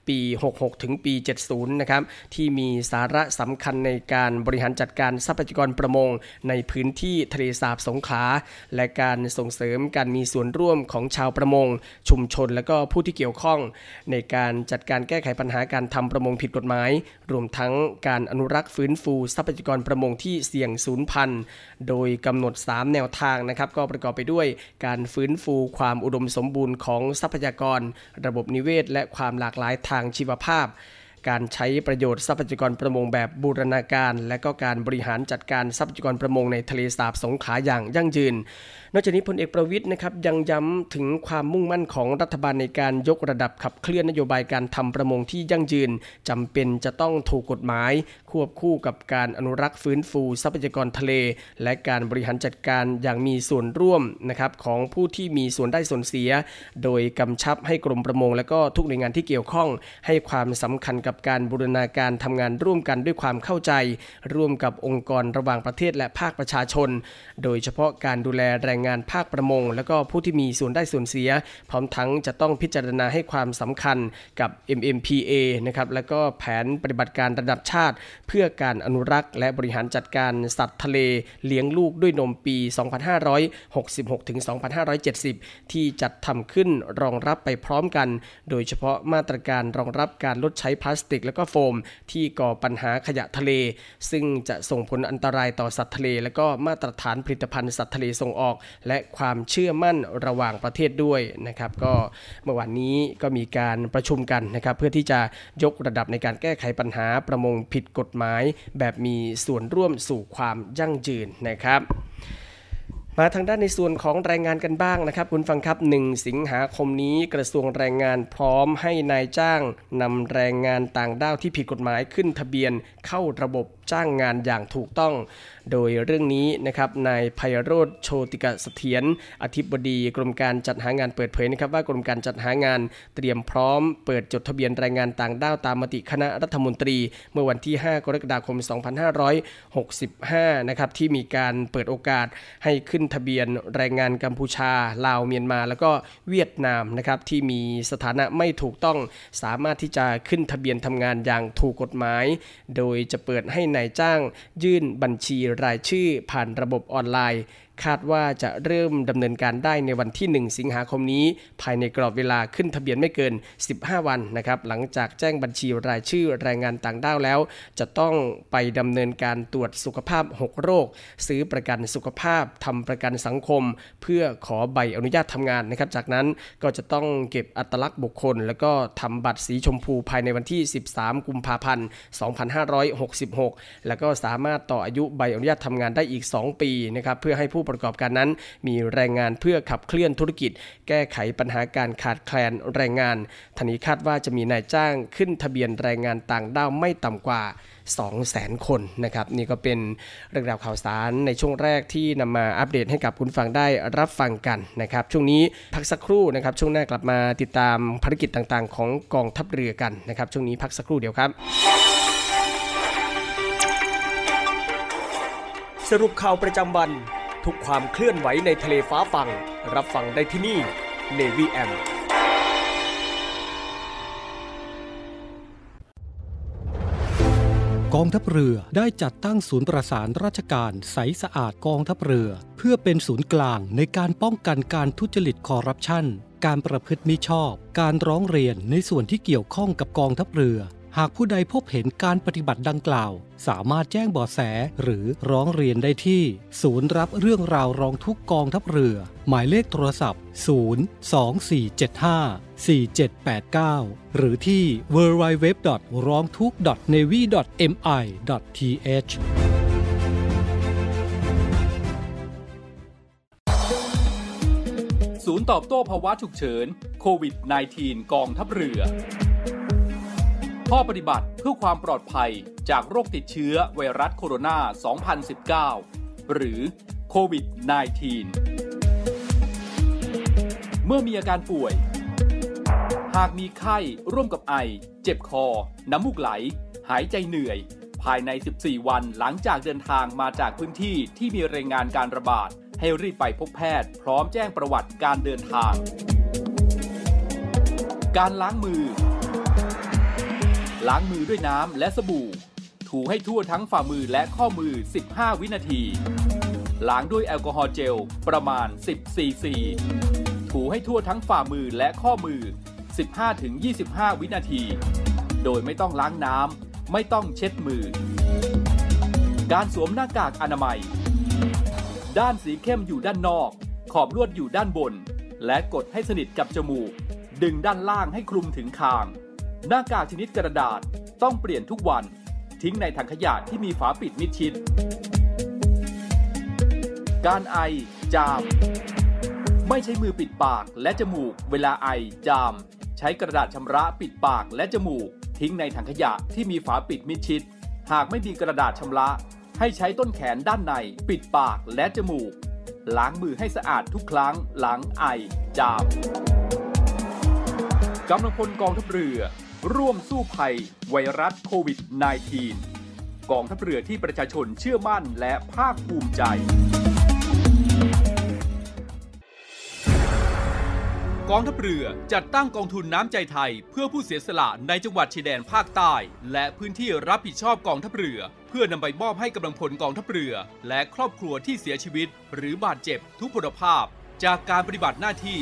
ปีหกหกถึงปีเจ็ดสิบนะครับที่มีสาระสำคัญในการบริหารจัดการทรัพยากรประมงในพื้นที่ทะเลสาบสงขลาและการส่งเสริมการมีส่วนร่วมของชาวประมงชุมชนและก็ผู้ที่เกี่ยวข้องในการจัดการแก้ไขปัญหาการทำประมงผิดกฎหมายรวมทั้งการอนุรักษ์ฟื้นฟูทรัพยากรประมงที่เสี่ยงสูญพันธุ์โดยกำหนดสามแนวทางนะครับก็ประกอบไปด้วยการฟื้นฟูความอุดมสมบูรณ์ของทรัพยากรระบบนิเวศและความหลากหลายทางชีวภาพการใช้ประโยชน์ทรัพยากรประมงแบบบูรณาการและก็การบริหารจัดการทรัพยากรประมงในทะเลสาบสงขลาอย่างยั่งยืนนอกจากนี้พลเอกประวิตรนะครับยังย้ำถึงความมุ่งมั่นของรัฐบาลในการยกระดับขับเคลื่อนนโยบายการทำประมงที่ยั่งยืนจำเป็นจะต้องถูกกฎหมายควบคู่กับการอนุรักษ์ฟื้นฟูทรัพยากรทะเลและการบริหารจัดการอย่างมีส่วนร่วมนะครับของผู้ที่มีส่วนได้ส่วนเสียโดยกำชับให้กรมประมงและก็ทุกหน่วยงานที่เกี่ยวข้องให้ความสำคัญกับการบูรณาการทำงานร่วมกันด้วยความเข้าใจร่วมกับองค์กรระหว่างประเทศและภาคประชาชนโดยเฉพาะการดูแลแรงงานภาคประมงและก็ผู้ที่มีส่วนได้ส่วนเสียพร้อมทั้งจะต้องพิจารณาให้ความสำคัญกับ เอ็ม เอ็ม พี เอ นะครับและก็แผนปฏิบัติการระดับชาติเพื่อการอนุรักษ์และบริหารจัดการสัตว์ทะเลเลี้ยงลูกด้วยนมปี สองพันห้าร้อยหกสิบหกถึงสองพันห้าร้อยเจ็ดสิบ ที่จัดทำขึ้นรองรับไปพร้อมกันโดยเฉพาะมาตรการรองรับการลดใช้พลาสติกและก็โฟมที่ก่อปัญหาขยะทะเลซึ่งจะส่งผลอันตรายต่อสัตว์ทะเลและก็มาตรฐานผลิตภัณฑ์สัตว์ทะเลส่งออกและความเชื่อมั่นระหว่างประเทศด้วยนะครับก็เมื่อวานนี้ก็มีการประชุมกันนะครับเพื่อที่จะยกระดับในการแก้ไขปัญหาประมงผิดกฎหมายแบบมีส่วนร่วมสู่ความยั่งยืนนะครับมาทางด้านในส่วนของแรงงานกันบ้างนะครับคุณฟังครับหนึ่งสิงหาคมนี้กระทรวงแรงงานพร้อมให้นายจ้างนำแรงงานต่างด้าวที่ผิดกฎหมายขึ้นทะเบียนเข้าระบบจ้างงานอย่างถูกต้องโดยเรื่องนี้นะครับนายไพโรจน์โชติกะเสถียรอธิบดีกรมการจัดหางานเปิดเผยนะครับว่ากรมการจัดหางานเตรียมพร้อมเปิดจดทะเบียนแรงงานต่างด้าวตามมติคณะรัฐมนตรีเมื่อวันที่ห้ากรกฎาคมสองพันห้าร้อยหกสิบห้านะครับที่มีการเปิดโอกาสให้ขึ้นทะเบียนแรงงานกัมพูชาลาวเมียนมาแล้วก็เวียดนามนะครับที่มีสถานะไม่ถูกต้องสามารถที่จะขึ้นทะเบียนทำงานอย่างถูกกฎหมายโดยจะเปิดให้นายจ้างยื่นบัญชีรายชื่อผ่านระบบออนไลน์คาดว่าจะเริ่มดำเนินการได้ในวันที่หนึ่งสิงหาคมนี้ภายในกรอบเวลาขึ้นทะเบียนไม่เกินสิบห้าวันนะครับหลังจากแจ้งบัญชีรายชื่อแรงงานต่างด้าวแล้วจะต้องไปดำเนินการตรวจสุขภาพหกโรคซื้อประกันสุขภาพทำประกันสังคมเพื่อขอใบอนุญาตทำงานนะครับจากนั้นก็จะต้องเก็บอัตลักษณ์บุคคลแล้วก็ทำบัตรสีชมพูภายในวันที่สิบสามกุมภาพันธ์สองพันห้าร้อยหกสิบหกแล้วก็สามารถต่ออายุใบอนุญาตทำงานได้อีกสองปีนะครับเพื่อให้ผู้ประกอบการนั้นมีแรงงานเพื่อขับเคลื่อนธุรกิจแก้ไขปัญหาการขาดแคลนแรงงานทนี้คาดว่าจะมีนายจ้างขึ้นทะเบียนแรงงานต่างด้าวไม่ต่ำกว่า สองแสน คนนะครับนี่ก็เป็นเรื่องราวข่าวสารในช่วงแรกที่นำมาอัปเดตให้กับคุณฟังได้รับฟังกันนะครับช่วงนี้พักสักครู่นะครับช่วงหน้ากลับมาติดตามภารกิจต่างๆของกองทัพเรือกันนะครับช่วงนี้พักสักครู่เดียวครับ สรุปข่าวประจำวันทุกความเคลื่อนไหวในทะเลฟ้าฝั่งรับฟังได้ที่นี่ Navy AMกองทัพเรือได้จัดตั้งศูนย์ประสานราชการใสสะอาดกองทัพเรือเพื่อเป็นศูนย์กลางในการป้องกันการทุจริตคอร์รัปชันการประพฤติมิชอบการร้องเรียนในส่วนที่เกี่ยวข้องกับกองทัพเรือหากผู้ใดพบเห็นการปฏิบัติดังกล่าวสามารถแจ้งเบาะแสหรือร้องเรียนได้ที่ศูนย์รับเรื่องราวร้องทุกข์กองทัพเรือหมายเลขโทรศัพท์ศูนย์ สอง สี่ เจ็ด ห้า สี่ เจ็ด แปด เก้าหรือที่ ดับเบิลยู ดับเบิลยู ดับเบิลยู ดอท ร้องทุกข์ ดอท เนวี่ ดอท เอ็ม ไอ ดอท ที เอชศูนย์ตอบโต้ภาวะฉุกเฉินโควิด สิบเก้า กองทัพเรือข้อปฏิบัติเพื่อความปลอดภัยจากโรคติดเชื้อไวรัสโคโรนา สองพันสิบเก้า หรือโควิด สิบเก้า เมื่อมีอาการป่วยหากมีไข้ร่วมกับไอเจ็บคอน้ำมูกไหลหายใจเหนื่อยภายใน สิบสี่ วันหลังจากเดินทางมาจากพื้นที่ที่มีรายงานการระบาดให้รีบไปพบแพทย์พร้อมแจ้งประวัติการเดินทางการล้างมือล้างมือด้วยน้ำและสบู่ถูให้ทั่วทั้งฝ่ามือและข้อมือสิบห้าวินาทีล้างด้วยแอลกอฮอล์เจลประมาณสิบซีซีถูให้ทั่วทั้งฝ่ามือและข้อมือ สิบห้าถึงยี่สิบห้า วินาทีโดยไม่ต้องล้างน้ำไม่ต้องเช็ดมือการสวมหน้ากากอนามัยด้านสีเข้มอยู่ด้านนอกขอบลวดอยู่ด้านบนและกดให้สนิทกับจมูกดึงด้านล่างให้คลุมถึงคางหน้ากากชนิดกระดาษต้องเปลี่ยนทุกวันทิ้งในถังขยะที่มีฝาปิดมิดชิดการไอจามไม่ใช้มือปิดปากและจมูกเวลาไอจามใช้กระดาษชำระปิดปากและจมูกทิ้งในถังขยะที่มีฝาปิดมิดชิดหากไม่มีกระดาษชำระให้ใช้ต้นแขนด้านในปิดปากและจมูกล้างมือให้สะอาดทุกครั้งหลังไอจามกำลังพลกองทัพเรือร่วมสู้ภัยไวรัสโควิด สิบเก้า กองทัพเรือที่ประชาชนเชื่อมั่นและภาคภูมิใจกองทัพเรือจัดตั้งกองทุนน้ำใจไทยเพื่อผู้เสียสละในจังหวัดชายแดนภาคใต้และพื้นที่รับผิดชอบกองทัพเรือเพื่อนำไปมอบให้กำลังพลกองทัพเรือและครอบครัวที่เสียชีวิตหรือบาดเจ็บทุพพลภาพจากการปฏิบัติหน้าที่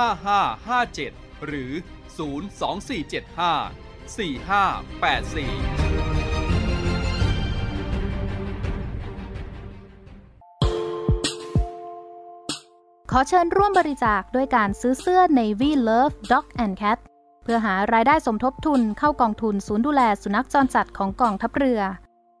ห้า ห้า ห้า เจ็ด หรือ ศูนย์ สอง สี่ เจ็ด ห้า สี่ ห้า แปด สี่ขอเชิญร่วมบริจาคด้วยการซื้อเสื้อ Navy Love Dog and Cat เพื่อหารายได้สมทบทุนเข้ากองทุนศูนย์ดูแลสุนัขจรจัดของกองทัพเรือ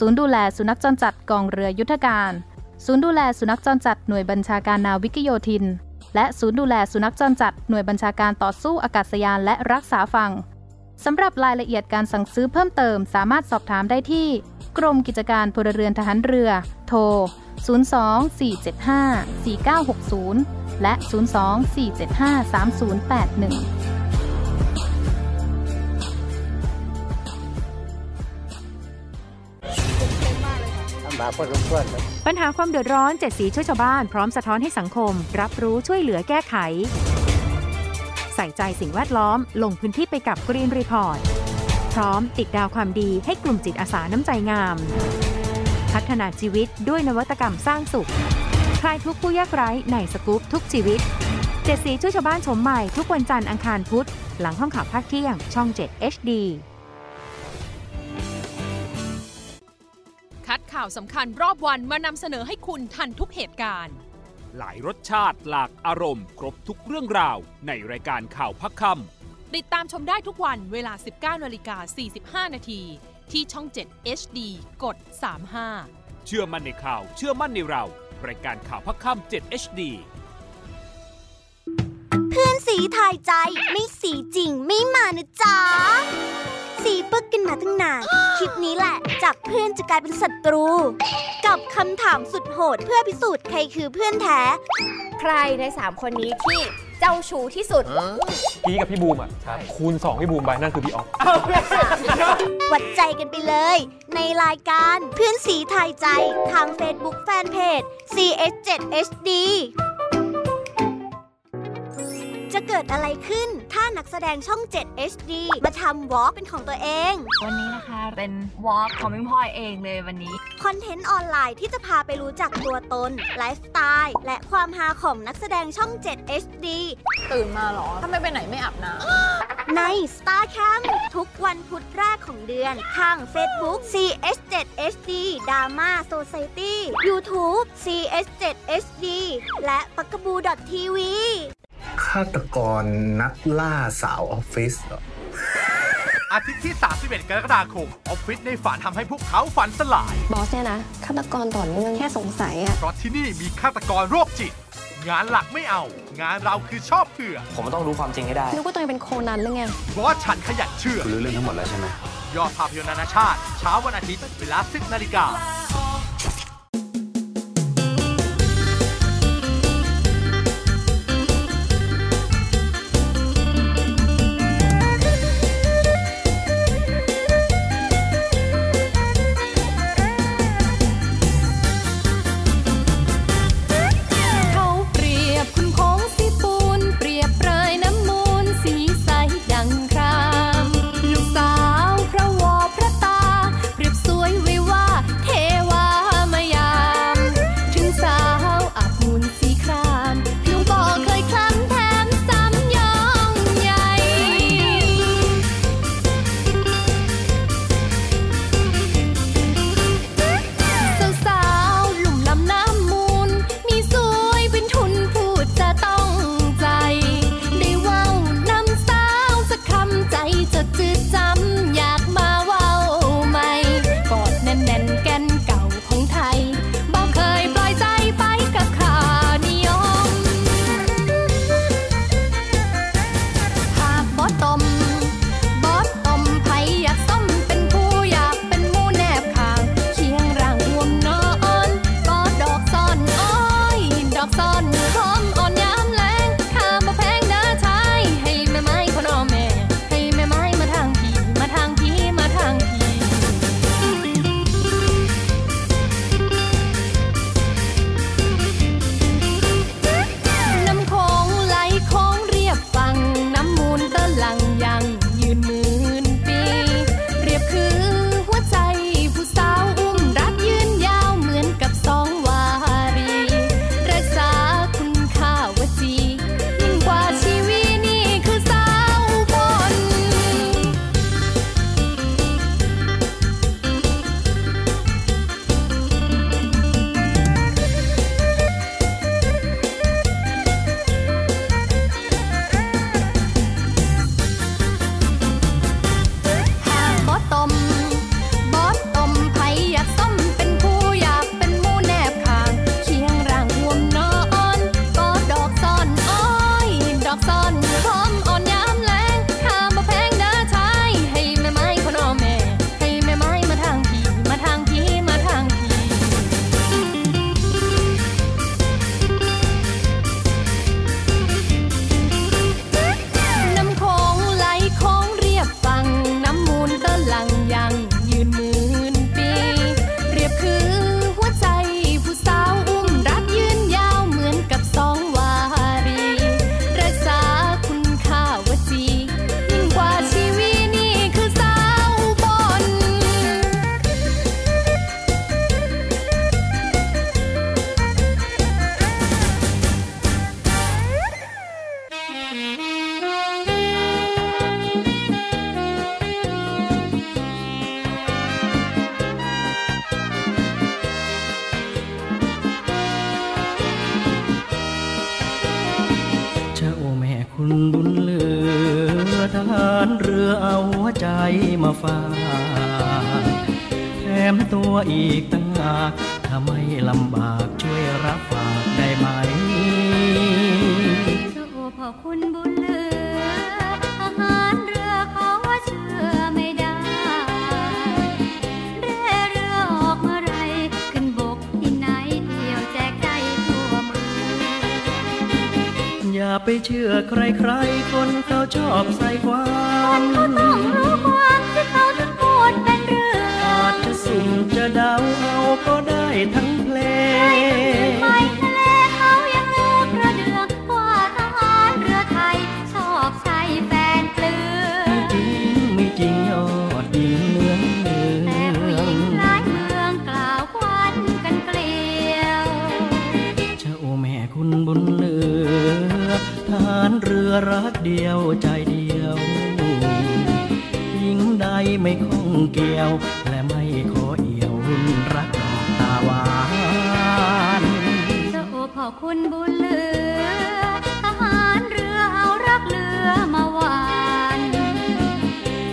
ศูนย์ดูแลสุนัขจรจัดกองเรือยุทธการศูนย์ดูแลสุนัขจรจัดหน่วยบัญชาการนาวิกโยธินและศูนย์ดูแลสุนัขจรจัดหน่วยบัญชาการต่อสู้อากาศยานและรักษาฝั่งสำหรับรายละเอียดการสั่งซื้อเพิ่มเติมสามารถสอบถามได้ที่กรมกิจการพลเรือนทหารเรือโทรศูนย์ สอง สี่ เจ็ด ห้า สี่ เก้า หก ศูนย์และศูนย์ สอง สี่ เจ็ด ห้า สาม ศูนย์ แปด หนึ่งปัญหาความเดือดร้อนเจ็ดสีช่วยชาวบ้านพร้อมสะท้อนให้สังคมรับรู้ช่วยเหลือแก้ไขใส่ใจสิ่งแวดล้อมลงพื้นที่ไปกับ Green Report พร้อมติดดาวความดีให้กลุ่มจิตอาสาน้ำใจงามท พัฒนาชีวิตด้วยนวัตกรรมสร้างสุขคลายทุกผู้ยากไร้ในสกู๊ปทุกชีวิตเจ็ดสีช่วยชาวบ้านชมใหม่ทุกวันจันทร์อังคารพุธหลังห้องข่าวภาคเที่ยงช่อง เจ็ด เอช ดี คัดข่าวสำคัญรอบวันมานำเสนอให้คุณทันทุกเหตุการณ์หลายรสชาติหลากอารมณ์ครบทุกเรื่องราวในรายการข่าวพักค่ำติดตามชมได้ทุกวันเวลา สิบเก้านาฬิกาสี่สิบห้านาที ที่ช่อง เจ็ด เอช ดี กด สามสิบห้า เชื่อมั่นในข่าวเชื่อมั่นในเรารายการข่าวพักค่ำ เจ็ด เอช ดี เพื่อนสีถ่ายใจไม่สีจริงไม่มานะจ๊ะสีปึกกันมาตั้งนานคลิปนี้แหละจากเพื่อนจะกลายเป็นศัตรูกับคำถามสุดโหดเพื่อพิสูจน์ใครคือเพื่อนแท้ใครในสามคนนี้ที่เจ้าชู้ที่สุดพี่กับพี่บูมอ่ะคูณสองพี่บูมไปนั่นคือพี่ออฟวัดใจกันไปเลยในรายการเพื่อนสีถ่ายใจทาง Facebook Fanpage ซี เอส เจ็ด เอช ดีจะเกิดอะไรขึ้นถ้านักแสดงช่อง เจ็ด เอช ดี มาทำวอล์กเป็นของตัวเองวันนี้นะคะเป็นวอล์กของพี่พลอยเองเลยวันนี้คอนเทนต์ออนไลน์ที่จะพาไปรู้จักตัวตนไลฟ์สไตล์และความฮาของนักแสดงช่อง เจ็ด เอช ดี ตื่นมาหรอถ้าไม่ไปไหนไม่อาบน้ำใน Star Camp ทุกวันพุธแรกของเดือนทาง Facebook ซี เอส เจ็ด เอช ดี Drama Society YouTube ซี เอส เจ็ด เอช ดี และปักกะบู .ที วีฆาตกรนักล่าสาวออฟฟิศอาทิตย์ที่สามสิบเอ็ดกรกฎาคมออฟฟิศในฝันทำให้พวกเขาฝันสลายบอสเนี่ยนะฆาตกรต่อเนื่องแค่สงสัยอะเพราะที่นี่มีฆาตกรโรคจิตงานหลักไม่เอางานเราคือชอบเผื่อผมต้องรู้ความจริงให้ได้นึกว่าตัวเองเป็นโคนันหรือไงบอสฉันขยันเชื่อรู้เรื่องทั้งหมดแล้วใช่ไหมยอดภาพยนตร์นานาชาติเช้าวันอาทิตย์เวลาสิบนาฬิกา มาฝากแถมตัวอีกตั้งหากถ้าไม่ลำบากช่วยรับฝากได้ไหมเจ้าพ่อคุณบุญเหลือทหารเรือเขาว่าเชื่อไม่ได้เรือเรือออกเมื่อไรขึ้นบกที่ไหนเที่ยวแจกใจทั่วเมืองอย่าไปเชื่อใครๆคนเขาชอบใส่ความเขาต้องรู้ความที่เขาจะพูดเป็นเรื่องอาจจะสุ่มจะเดาเอาก็ได้ทั้งเพลงเรือรักเดียวใจเดียวหญิงใดไม่ข้องเกี่ยวและไม่ขอเอี่ยวรุ่นรักดอกตาหวานเจ้าพ่อคุณบุญเหลือทหารเรือเอารักเรือมาหวาน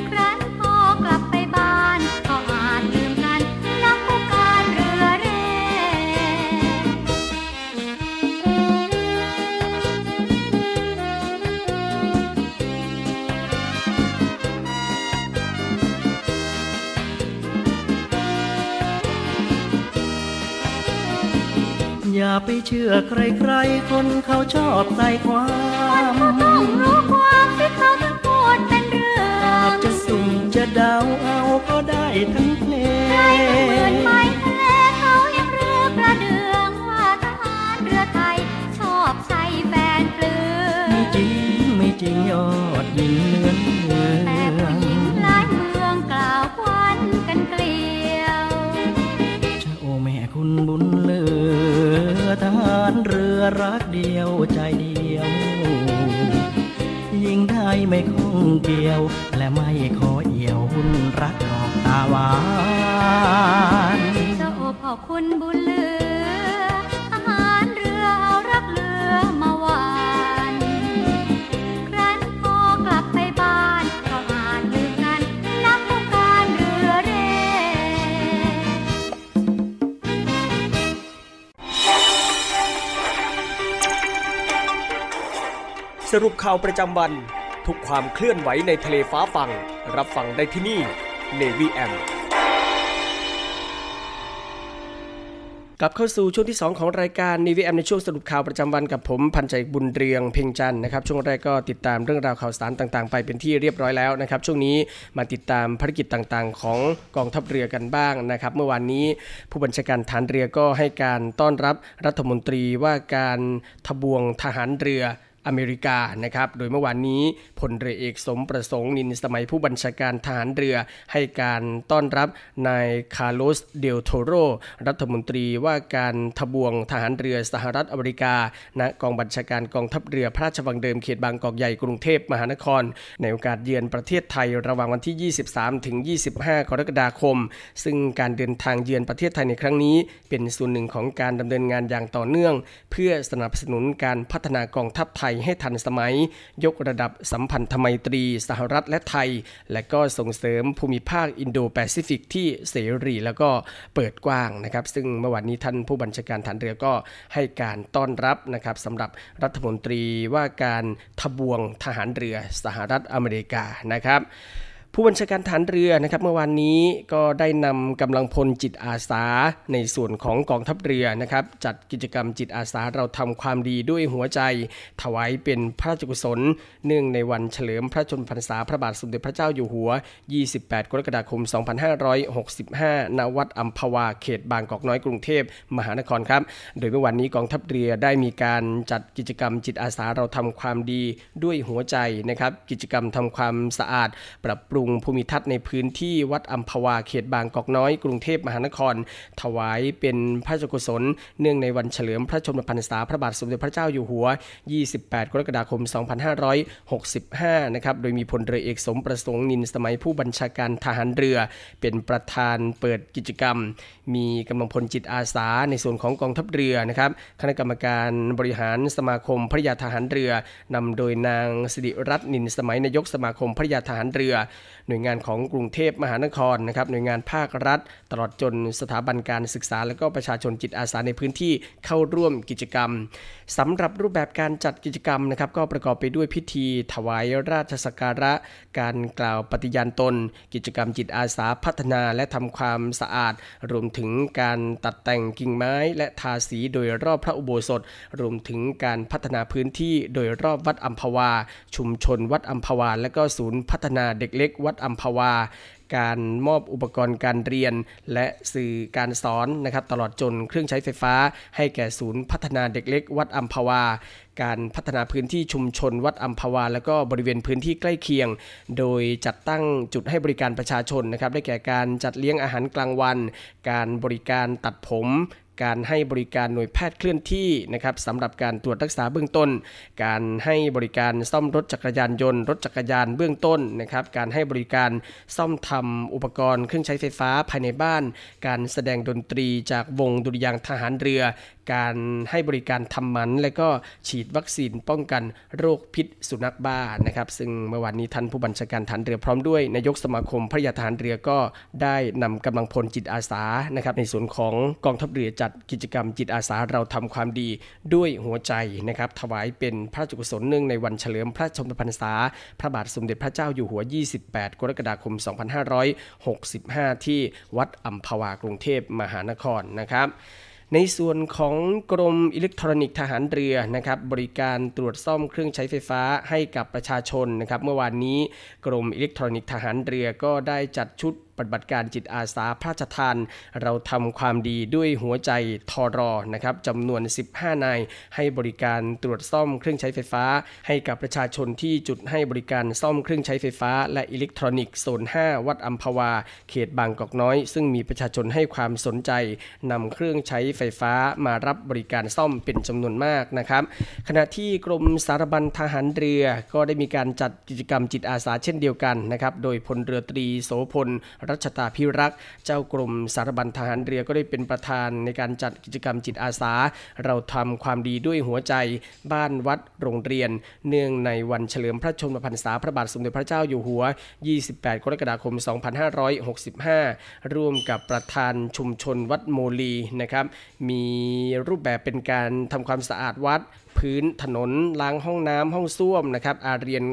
ครั้นพอกลับไปบ้านก็อาจลืมกันนักผู้การเรือเร่อย่าไปเชื่อใครๆคนเขาชอบใส่ความเขาต้องรู้ความที่เขาจะพูดเป็นเรื่องอาจจะสุ่มจะเดาเอาก็ได้ทั้งเพลงใครก็เหมือนไม้ทะเลเขายังเรือกระเดืองว่าทหารเรือไทยชอบใส่แฟนเปลือยไม่จริงไม่จริงยอดหญิงเนื้อเนื้อแต่ผู้หญิงหลายเมืองกล่าวควันกันเกลียวชะโอแม่คุณบุญเหลือทหารเรือรักเดียวใจเดียวยิ่งได้ไม่ข้องเกี่ยวและไม่ขอเอี่ยวหุ่นรักดอกตาหวานเจ้าพ่อคุณบุญเหลือทหารเรือเอารักเรือมาหวานครั้นพอกลับไปบ้านก็อ่านลืมกันนักผู้การเรือเร่สรุปข่าวประจำวันทุกความเคลื่อนไหวในทะเลฟ้าฝั่งรับฟังได้ที่นี่ Navy เอ เอ็ม กลับเข้าสู่ช่วงที่สองของรายการ Navy เอ เอ็ม ในช่วงสรุปข่าวประจำวันกับผมพันชัยบุญเรืองเพ็งจันทร์นะครับช่วงแรกก็ติดตามเรื่องราวข่าวสารต่างๆไปเป็นที่เรียบร้อยแล้วนะครับช่วงนี้มาติดตามภารกิจต่างๆของกองทัพเรือกันบ้างนะครับเมื่อวานนี้ผู้บัญชาการฐานเรือก็ให้การต้อนรับรัฐมนตรีว่าการทบวงทหารเรืออเมริกานะครับโดยเมื่อวานนี้พลเรือเอกสมประสงค์นินสมัยผู้บัญชาการทหารเรือให้การต้อนรับนายคาร์โลสเดลโทโรรัฐมนตรีว่าการทบวงทหารเรือสหรัฐอเมริกาณกองบัญชาการกองทัพเรือพระราชวังเดิมเขตบางกอกใหญ่กรุงเทพมหานครในโอกาสเยือนประเทศไทยระหว่างวันที่ยี่สิบสามถึงยี่สิบห้ากรกฎาคมซึ่งการเดินทางเยือนประเทศไทยในครั้งนี้เป็นส่วนหนึ่งของการดำเนินงานอย่างต่อเนื่องเพื่อสนับสนุนการพัฒนากองทัพไทยให้ทันสมัยยกระดับสัมพันธไมตรีสหรัฐและไทยและก็ส่งเสริมภูมิภาคอินโดแปซิฟิกที่เสรีแล้วก็เปิดกว้างนะครับซึ่งเมื่อวานนี้ท่านผู้บัญชาการฐานเรือก็ให้การต้อนรับนะครับสำหรับรัฐมนตรีว่าการทบวงทหารเรือสหรัฐอเมริกานะครับผู้บัญชาการฐานเรือนะครับเมื่อวานนี้ก็ได้นำกำลังพลจิตอาสาในส่วนของกองทัพเรือนะครับจัดกิจกรรมจิตอาสาเราทำความดีด้วยหัวใจถวายเป็นพระราชกุศลเนื่องในวันเฉลิมพระชนมพรรษาพระบาทสมเด็จพระเจ้าอยู่หัวยี่สิบแปดกรกฎาคมสองพันห้าร้อยหกสิบห้าณวัดอัมพวาเขตบางกอกน้อยกรุงเทพมหานครครับโดยเมื่อวานนี้กองทัพเรือได้มีการจัดกิจกรรมจิตอาสาเราทำความดีด้วยหัวใจนะครับกิจกรรมทำความสะอาดปรับปรุงภูมิทัศน์ในพื้นที่วัดอัมพวาเขตบางกอกน้อยกรุงเทพมหานครถวายเป็นพระราชกุศลเนื่องในวันเฉลิมพระชนมพรรษาพระบาทสมเด็จพระเจ้าอยู่หัวยี่สิบแปดกรกฎาคมสองพันห้าร้อยหกสิบห้านะครับโดยมีพลเรือเอกสมประสงค์นินสมัยผู้บัญชาการทหารเรือเป็นประธานเปิดกิจกรรมมีกำลังพลจิตอาสาในส่วนของกองทัพเรือนะครับคณะกรรมการบริหารสมาคมพระยาทหารเรือนำโดยนางสิริรัตน์นินสมัยนายกสมาคมพระยาทหารเรือ หน่วยงานของกรุงเทพมหานครนะครับหน่วยงานภาครัฐตลอดจนสถาบันการศึกษาและก็ประชาชนจิตอาสาในพื้นที่เข้าร่วมกิจกรรมสำหรับรูปแบบการจัดกิจกรรมนะครับก็ประกอบไปด้วยพิธีถวายราชสักการะการกล่าวปฏิญาณตนกิจกรรมจิตอาสาพัฒนาและทำความสะอาดรวมถึงการตัดแต่งกิ่งไม้และทาสีโดยรอบพระอุโบสถรวมถึงการพัฒนาพื้นที่โดยรอบวัดอัมพวาชุมชนวัดอัมพวาและก็ศูนย์พัฒนาเด็กเล็กวัดอัมพวาการมอบอุปกรณ์การเรียนและสื่อการสอนนะครับตลอดจนเครื่องใช้ไฟฟ้าให้แก่ศูนย์พัฒนาเด็กเล็กวัดอัมพวาการพัฒนาพื้นที่ชุมชนวัดอัมพวาและก็บริเวณพื้นที่ใกล้เคียงโดยจัดตั้งจุดให้บริการประชาชนนะครับได้แก่การจัดเลี้ยงอาหารกลางวันการบริการตัดผมการให้บริการหน่วยแพทย์เคลื่อนที่นะครับสำหรับการตรวจรักษาเบื้องต้นการให้บริการซ่อมรถจักรยานยนต์รถจักรยานเบื้องต้นนะครับการให้บริการซ่อมทำอุปกรณ์เครื่องใช้ไฟฟ้าภายในบ้านการแสดงดนตรีจากวงดุริยางค์ทหารเรือการให้บริการทำหมันและก็ฉีดวัคซีนป้องกันโรคพิษสุนัขบ้านะครับซึ่งเมื่อวานนี้ท่านผู้บัญชาการทหารเรือพร้อมด้วยนายกสมาคมพระยาทหารเรือก็ได้นำกำลังพลจิตอาสานะครับในส่วนของกองทัพเรือจัดกิจกรรมจิตอาสาเราทำความดีด้วยหัวใจนะครับถวายเป็นพระราชกุศลเนื่องในวันเฉลิมพระชนมพรรษาพระบาทสมเด็จพระเจ้าอยู่หัวยี่สิบแปดกรกฎาคมสองพันห้าร้อยหกสิบห้าที่วัดอัมพวากรุงเทพมหานครนะครับในส่วนของกรมอิเล็กทรอนิกส์ทหารเรือนะครับบริการตรวจซ่อมเครื่องใช้ไฟฟ้าให้กับประชาชนนะครับเมื่อวานนี้กรมอิเล็กทรอนิกส์ทหารเรือก็ได้จัดชุดปฏิบัติการจิตอาสาพระราชทานเราทำความดีด้วยหัวใจทรนะครับจำนวนสิบห้านายให้บริการตรวจซ่อมเครื่องใช้ไฟฟ้าให้กับประชาชนที่จุดให้บริการซ่อมเครื่องใช้ไฟฟ้าและอิเล็กทรอนิกส์โซนห้าวัดอัมพวาเขตบางกอกน้อยซึ่งมีประชาชนให้ความสนใจนำเครื่องใช้ไฟฟ้ามารับบริการซ่อมเป็นจำนวนมากนะครับขณะที่กรมสารบัญทหารเรือก็ได้มีการจัดกิจกรรมจิตอาสาเช่นเดียวกันนะครับโดยพลเรือตรีโสพลรัชตาพิรักษ์เจ้ากรมสารบัญทหารเรือก็ได้เป็นประธานในการจัดกิจกรรมจิตอาสาเราทำความดีด้วยหัวใจบ้านวัดโรงเรียนเนื่องในวันเฉลิมพระชนมพรรษาพระบาทสมเด็จพระเจ้าอยู่หัวยี่สิบแปดกรกฎาคมสองพันห้าร้อยหกสิบห้าร่วมกับประธานชุมชนวัดโมลีนะครับมีรูปแบบเป็นการทำความสะอาดวัดพื้นถนนล้างห้องน้ำห้องส้วมนะครับอาเรียน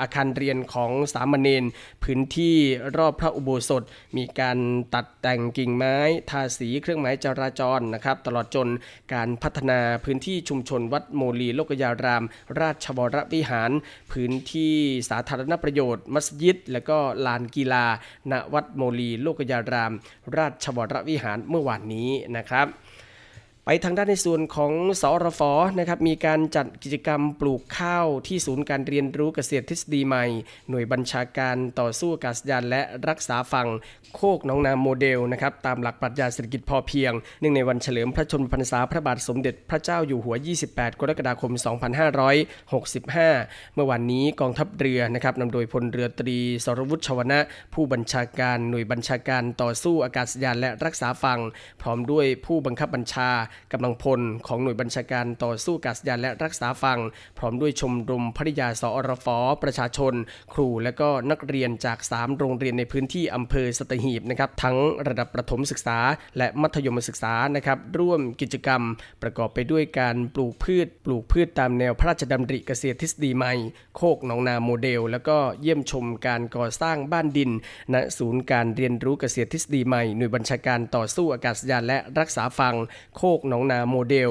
อาคารเรียนของสามเณรพื้นที่รอบพระอุโบสถมีการตัดแต่งกิ่งไม้ทาสีเครื่องหมายจราจรนะครับตลอดจนการพัฒนาพื้นที่ชุมชนวัดโมลีโลกยารามราชบวรวิหารพื้นที่สาธารณประโยชน์มัสยิดและก็ลานกีฬาณวัดโมลีโลกยารามราชบวรวิหารเมื่อวานนี้นะครับไปทางด้านในส่วนของสรฟ.นะครับมีการจัดกิจกรรมปลูกข้าวที่ศูนย์การเรียนรู้เกษตรทฤษฎีใหม่หน่วยบัญชาการต่อสู้อากาศยานและรักษาฝั่งโคกหนองนาโมเดลนะครับตามหลักปรัชญาเศรษฐกิจพอเพียงเนื่องในวันเฉลิมพระชนมพรรษาพระบาทสมเด็จพระเจ้าอยู่หัวยี่สิบแปดกรกฎาคมสองพันห้าร้อยหกสิบห้าเมื่อวันนี้กองทัพเรือนะครับนำโดยพลเรือตรีสรวุฒิชวนะผู้บัญชาการหน่วยบัญชาการต่อสู้อากาศยานและรักษาฝั่งพร้อมด้วยผู้บังคับบัญชากำลังพลของหน่วยบัญชาการต่อสู้อากาศยานและรักษาฝั่งพร้อมด้วยชมรมภริยาสอรฟประชาชนครูและก็นักเรียนจากสามโรงเรียนในพื้นที่อำเภอสัตหีบนะครับทั้งระดับประถมศึกษาและมัธยมศึกษานะครับร่วมกิจกรรมประกอบไปด้วยการปลูกพืชปลูกพืชตามแนวพระราชดำริเกษตรทฤษฎีใหม่โคกหนองนาโมเดลแล้วก็เยี่ยมชมการก่อสร้างบ้านดินณศูนย์การเรียนรู้เกษตรทฤษฎีใหม่หน่วยบัญชาการต่อสู้อากาศยานและรักษาฝั่งโคกหนองนาโมเดล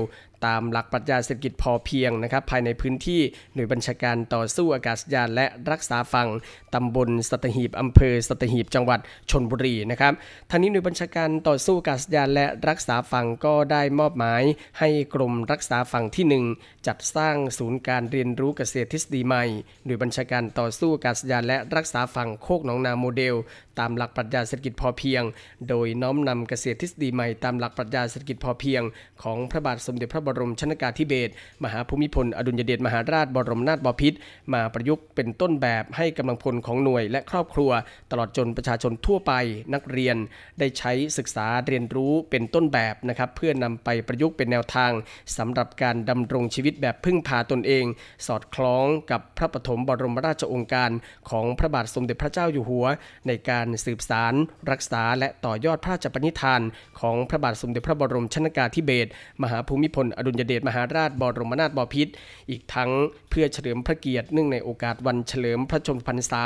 ตามหลักปรัชญาเศรษฐกิจพอเพียงนะครับภายในพื้นที่หน่วยบัญชาการต่อสู้อากาศยานและรักษาฝั่งตำบลสัตหีบอำเภอสัตหีบจังหวัดชลบุรีนะครับทั้งนี้หน่วยบัญชาการต่อสู้อากาศยานและรักษาฝั่งก็ได้มอบหมายให้กรมรักษาฝั่งที่หนึ่งจัดสร้างศูนย์การเรียนรู้เกษตรทฤษฎีใหม่หน่วยบัญชาการต่อสู้อากาศยานและรักษาฝั่งโคกหนองนาโมเดลตามหลักปรัชญาเศรษฐกิจพอเพียงโดยน้อมนำเกษตรทฤษฎีใหม่ตามหลักปรัชญาเศรษฐกิจพอเพียงของพระบาทสมเด็จพระ บรมชนกาธิเบศรมหาภูมิพลอดุลยเดชมหาราชบรมนาถบพิตรมาประยุกต์เป็นต้นแบบให้กำลังพลของหน่วยและครอบครัวตลอดจนประชาชนทั่วไปนักเรียนได้ใช้ศึกษาเรียนรู้เป็นต้นแบบนะครับเพื่อนำไปประยุกต์เป็นแนวทางสำหรับการดำรงชีวิตแบบพึ่งพาตนเองสอดคล้องกับพระปฐมบรมราชโองการของพระบาทสมเด็จพระเจ้าอยู่หัวในการสืบสานรักษาและต่อยอดพระราชปณิธานของพระบาทสมเด็จพระบรมชนกาธิเบศรมหาภูมิพลอดุลยเดชมหาราชบรมนาถบพิตรอีกทั้งเพื่อเฉลิมพระเกียรติเนื่องในโอกาสวันเฉลิมพระชนมพรรษา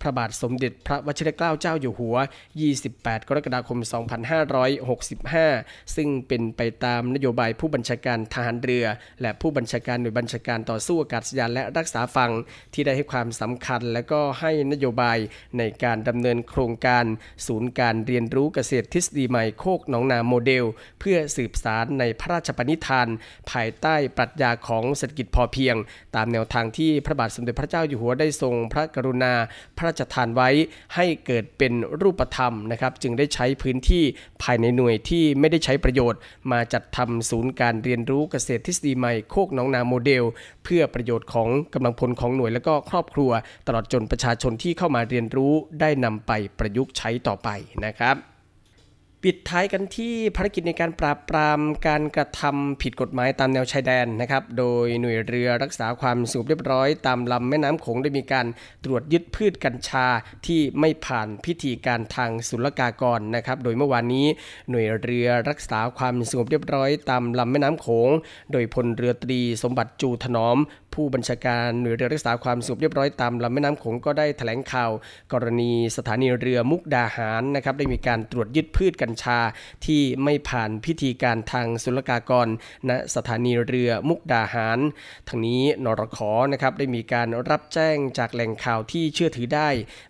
พระบาทสมเด็จพระวชิรเกล้าเจ้าอยู่หัวยี่สิบแปดกรกฎาคมสองพันห้าร้อยหกสิบห้าซึ่งเป็นไปตามนโยบายผู้บัญชาการทหารเรือและผู้บัญชาการหน่วยบัญชาการต่อสู้อากาศยานและรักษาฝั่งที่ได้ให้ความสำคัญและก็ให้นโยบายในการดำเนินโครงการศูนย์การเรียนรู้เกษตรทฤษฎีใหม่โคกหนองนาโมเดลเพื่อสืบสานในพระราชปณิธานภายใต้ปรัชญาของเศรษฐกิจพอเพียงตามแนวทางที่พระบาทสมเด็จพระเจ้าอยู่หัวได้ทรงพระกรุณาพระราชทานไว้ให้เกิดเป็นรูปธรรมนะครับจึงได้ใช้พื้นที่ภายในหน่วยที่ไม่ได้ใช้ประโยชน์มาจัดทำศูนย์การเรียนรู้เกษตรทฤษฎีใหม่โคกหนองนาโมเดลเพื่อประโยชน์ของกำลังพลของหน่วยและก็ครอบครัวตลอดจนประชาชนที่เข้ามาเรียนรู้ได้นำไปประยุกต์ใช้ต่อไปนะครับปิดท้ายกันที่ภารกิจในการปราบปรามการกระทำผิดกฎหมายตามแนวชายแดนนะครับโดยหน่วยเรือรักษาความสงบเรียบร้อยตามลำแม่น้ำโขงได้มีการตรวจยึดพืชกัญชาที่ไม่ผ่านพิธีการทางศุลกากรนะครับโดยเมื่อวานนี้หน่วยเรือรักษาความสงบเรียบร้อยตามลำแม่น้ำโขงโดยพลเรือตรีสมบัติจูถนอมผู้บัญชาการหน่วยเรือรักษาความสงบเรียบร้อยตามลำแม่น้ำโขงก็ได้แถลงข่าวกรณีสถานีเรือมุกดาหารนะครับได้มีการตรวจยึดพืชกัญชาที่ไม่ผ่านพิธีการทางศุลกากรณสถานีเรือมุกดาหารทางนี้นรข.นะครับได้มีการรับแจ้งจากแหล่งข่าวที่เชื่อถือได้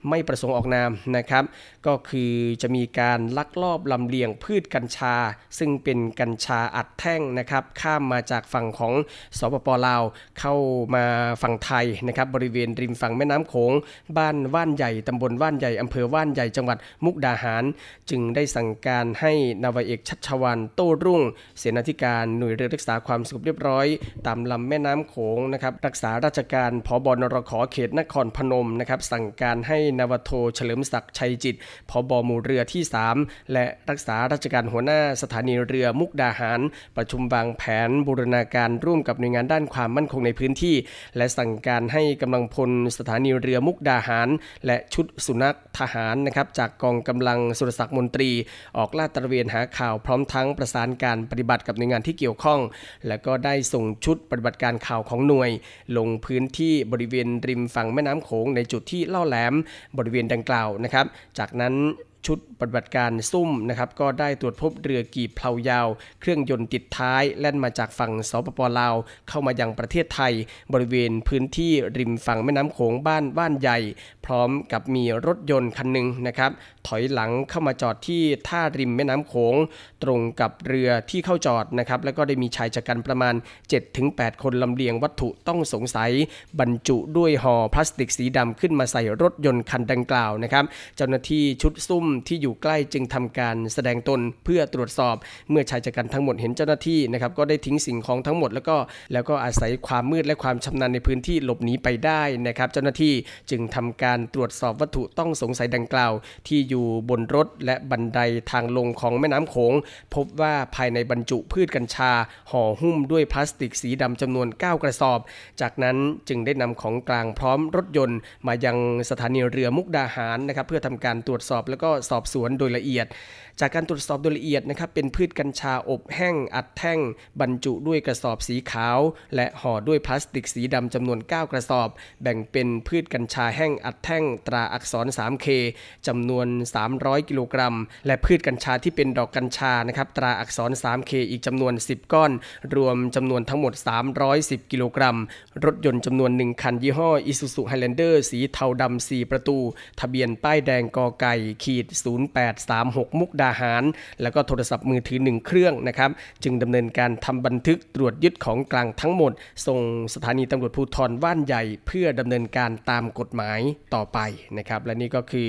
ไม่ประสงค์ออกนามนะครับก็คือจะมีการลักลอบลำเลียงพืชกัญชาซึ่งเป็นกัญชาอัดแท่งนะครับข้ามมาจากฝั่งของสปป.ลาวเข้ามาฝั่งไทยนะครับบริเวณริมฝั่งแม่น้ำโขงบ้านว่านใหญ่ตำบลว่านใหญ่อำเภอว่านใหญ่จังหวัดมุกดาหารจึงได้สั่งการให้นาวาเอกชัชวาลโต้รุ่งเสนาธิการหน่วยเรือรักษาความสงบเรียบร้อยตามลำแม่น้ำโขงนะครับรักษาราชการผบ.นรข.เขตนครพนมนะครับสั่งการให้นาวาโทเฉลิมศักดิ์ชัยจิตผบ.หมู่เรือที่สามและรักษาราชการหัวหน้าสถานีเรือมุกดาหารประชุมวางแผนบูรณาการร่วมกับหน่วยงานด้านความมั่นคงในพื้นที่และสั่งการให้กำลังพลสถานีเรือมุกดาหารและชุดสุนัขทหารนะครับจากกองกำลังสุรศักดิ์มนตรีออกลาดตระเวนหาข่าวพร้อมทั้งประสานการปฏิบัติกับหน่วยงานที่เกี่ยวข้องและก็ได้ส่งชุดปฏิบัติการข่าวของหน่วยลงพื้นที่บริเวณริมฝั่งแม่น้ำโขงในจุดที่ล่อแหลมบริเวณดังกล่าวนะครับจากนั้นชุดปฏิบัติการซุ่มนะครับก็ได้ตรวจพบเรือกีบเพลายาวเครื่องยนต์ติดท้ายแล่นมาจากฝั่งสปป.ลาวเข้ามายังประเทศไทยบริเวณพื้นที่ริมฝั่งแม่น้ำโขงบ้านบ้านใหญ่พร้อมกับมีรถยนต์คันหนึ่งนะครับถอยหลังเข้ามาจอดที่ท่าริมแม่น้ำโขงตรงกับเรือที่เข้าจอดนะครับแล้วก็ได้มีชายชะกันประมาณ เจ็ดถึงแปด คนลำเลียงวัตถุต้องสงสัยบรรจุด้วยห่อพลาสติกสีดำขึ้นมาใส่รถยนต์คันดังกล่าวนะครับเจ้าหน้าที่ชุดซุ่มที่อยู่ใกล้จึงทำการแสดงตนเพื่อตรวจสอบเมื่อชายชะกันทั้งหมดเห็นเจ้าหน้าที่นะครับก็ได้ทิ้งสิ่งของทั้งหมดแล้วก็แล้วก็อาศัยความมืดและความชำนาญในพื้นที่หลบหนีไปได้นะครับเจ้าหน้าที่จึงทำการตรวจสอบวัตถุต้องสงสัยดังกล่าวที่อยู่บนรถและบันไดทางลงของแม่น้ำโขงพบว่าภายในบรรจุพืชกัญชาห่อหุ้มด้วยพลาสติกสีดำจำนวนเก้ากระสอบจากนั้นจึงได้นำของกลางพร้อมรถยนต์มายังสถานีเรือมุกดาหารนะครับเพื่อทำการตรวจสอบแล้วก็สอบสวนโดยละเอียดจากการตรวจสอบโดยละเอียดนะครับเป็นพืชกัญชาอบแห้งอัดแท่งบรรจุด้วยกระสอบสีขาวและห่อด้วยพลาสติกสีดำจำนวนเก้ากระสอบแบ่งเป็นพืชกัญชาแห้งอัดแท่งตราอักษร สามเค จำนวนสามร้อยกิโลกรัมและพืชกัญชาที่เป็นดอกกัญชานะครับตราอักษร สามเค อีกจำนวนสิบก้อนรวมจำนวนทั้งหมดสามร้อยสิบกิโลกรัมรถยนต์จำนวนหนึ่งคันยี่ห้อ Isuzu Highlander สีเทาดำสี่ประตูทะเบียนป้ายแดงกไก่ขีดศูนย์แปดสามหกมุกดาหารแล้วก็โทรศัพท์มือถือหนึ่งเครื่องนะครับจึงดำเนินการทำบันทึกตรวจยึดของกลางทั้งหมดส่งสถานีตำรวจภูธรว่านใหญ่เพื่อดำเนินการตามกฎหมายต่อไปนะครับและนี่ก็คือ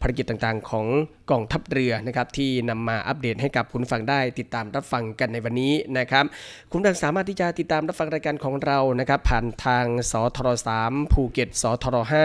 ภารกิจต่างๆของ กองทัพเรือนะครับที่นำมาอัปเดตให้กับคุณฟังได้ติดตามรับฟังกันในวันนี้นะครับคุณท่านสามารถที่จะติดตามรับฟังรายการของเรานะครับผ่านทางสทรสามภูเก็ตสทรห้า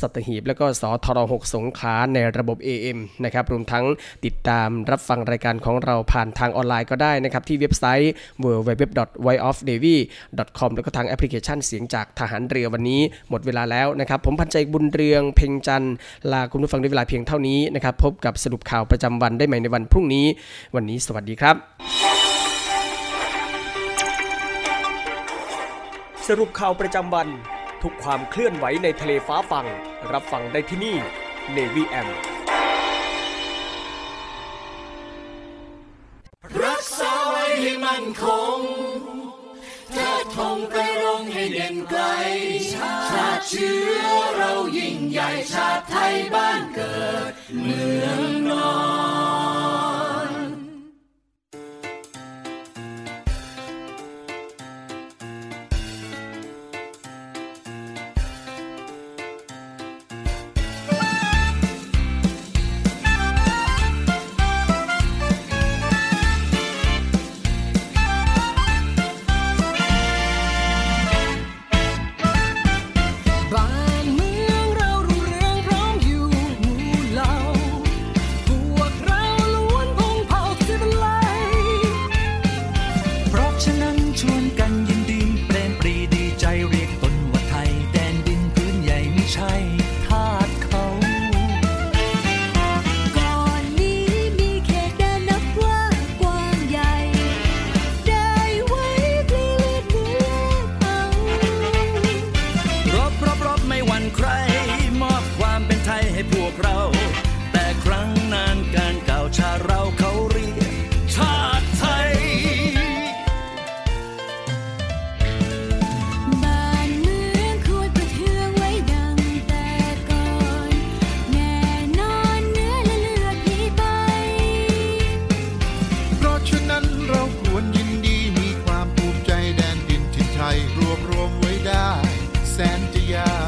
สัตหีบแล้วก็สทรหกสงขลาในระบบ เอ เอ็ม นะครับรวมทั้งติดตามรับฟังรายการของเราผ่านทางออนไลน์ก็ได้นะครับที่เว็บไซต์ ดับเบิลยู ดับเบิลยู ดับเบิลยู ดอท voiceofnavy ดอท คอม แล้วก็ทางแอปพลิเคชันเสียงจากทหารเรือวันนี้หมดเวลาแล้วนะครับผมพันใจบุญเรืองเพ็งจันทร์ลาคุณผู้ฟังด้วยเวลาเพียงเท่านี้นะครับพบกับสรุปข่าวประจำวันได้ใหม่ในวันพรุ่งนี้วันนี้สวัสดีครับสรุปข่าวประจำวันทุกความเคลื่อนไหวในทะเลฟ้าฟังรับฟังได้ที่นี่ Navy เอ เอ็ม รักษาไว้ให้มั่นคงเธอทงไปรงให้เด่นไกลชาติเชื้อเรายิ่งใหญ่ชาติไทยบ้านเกิดเมืองนอนแสนจะยาก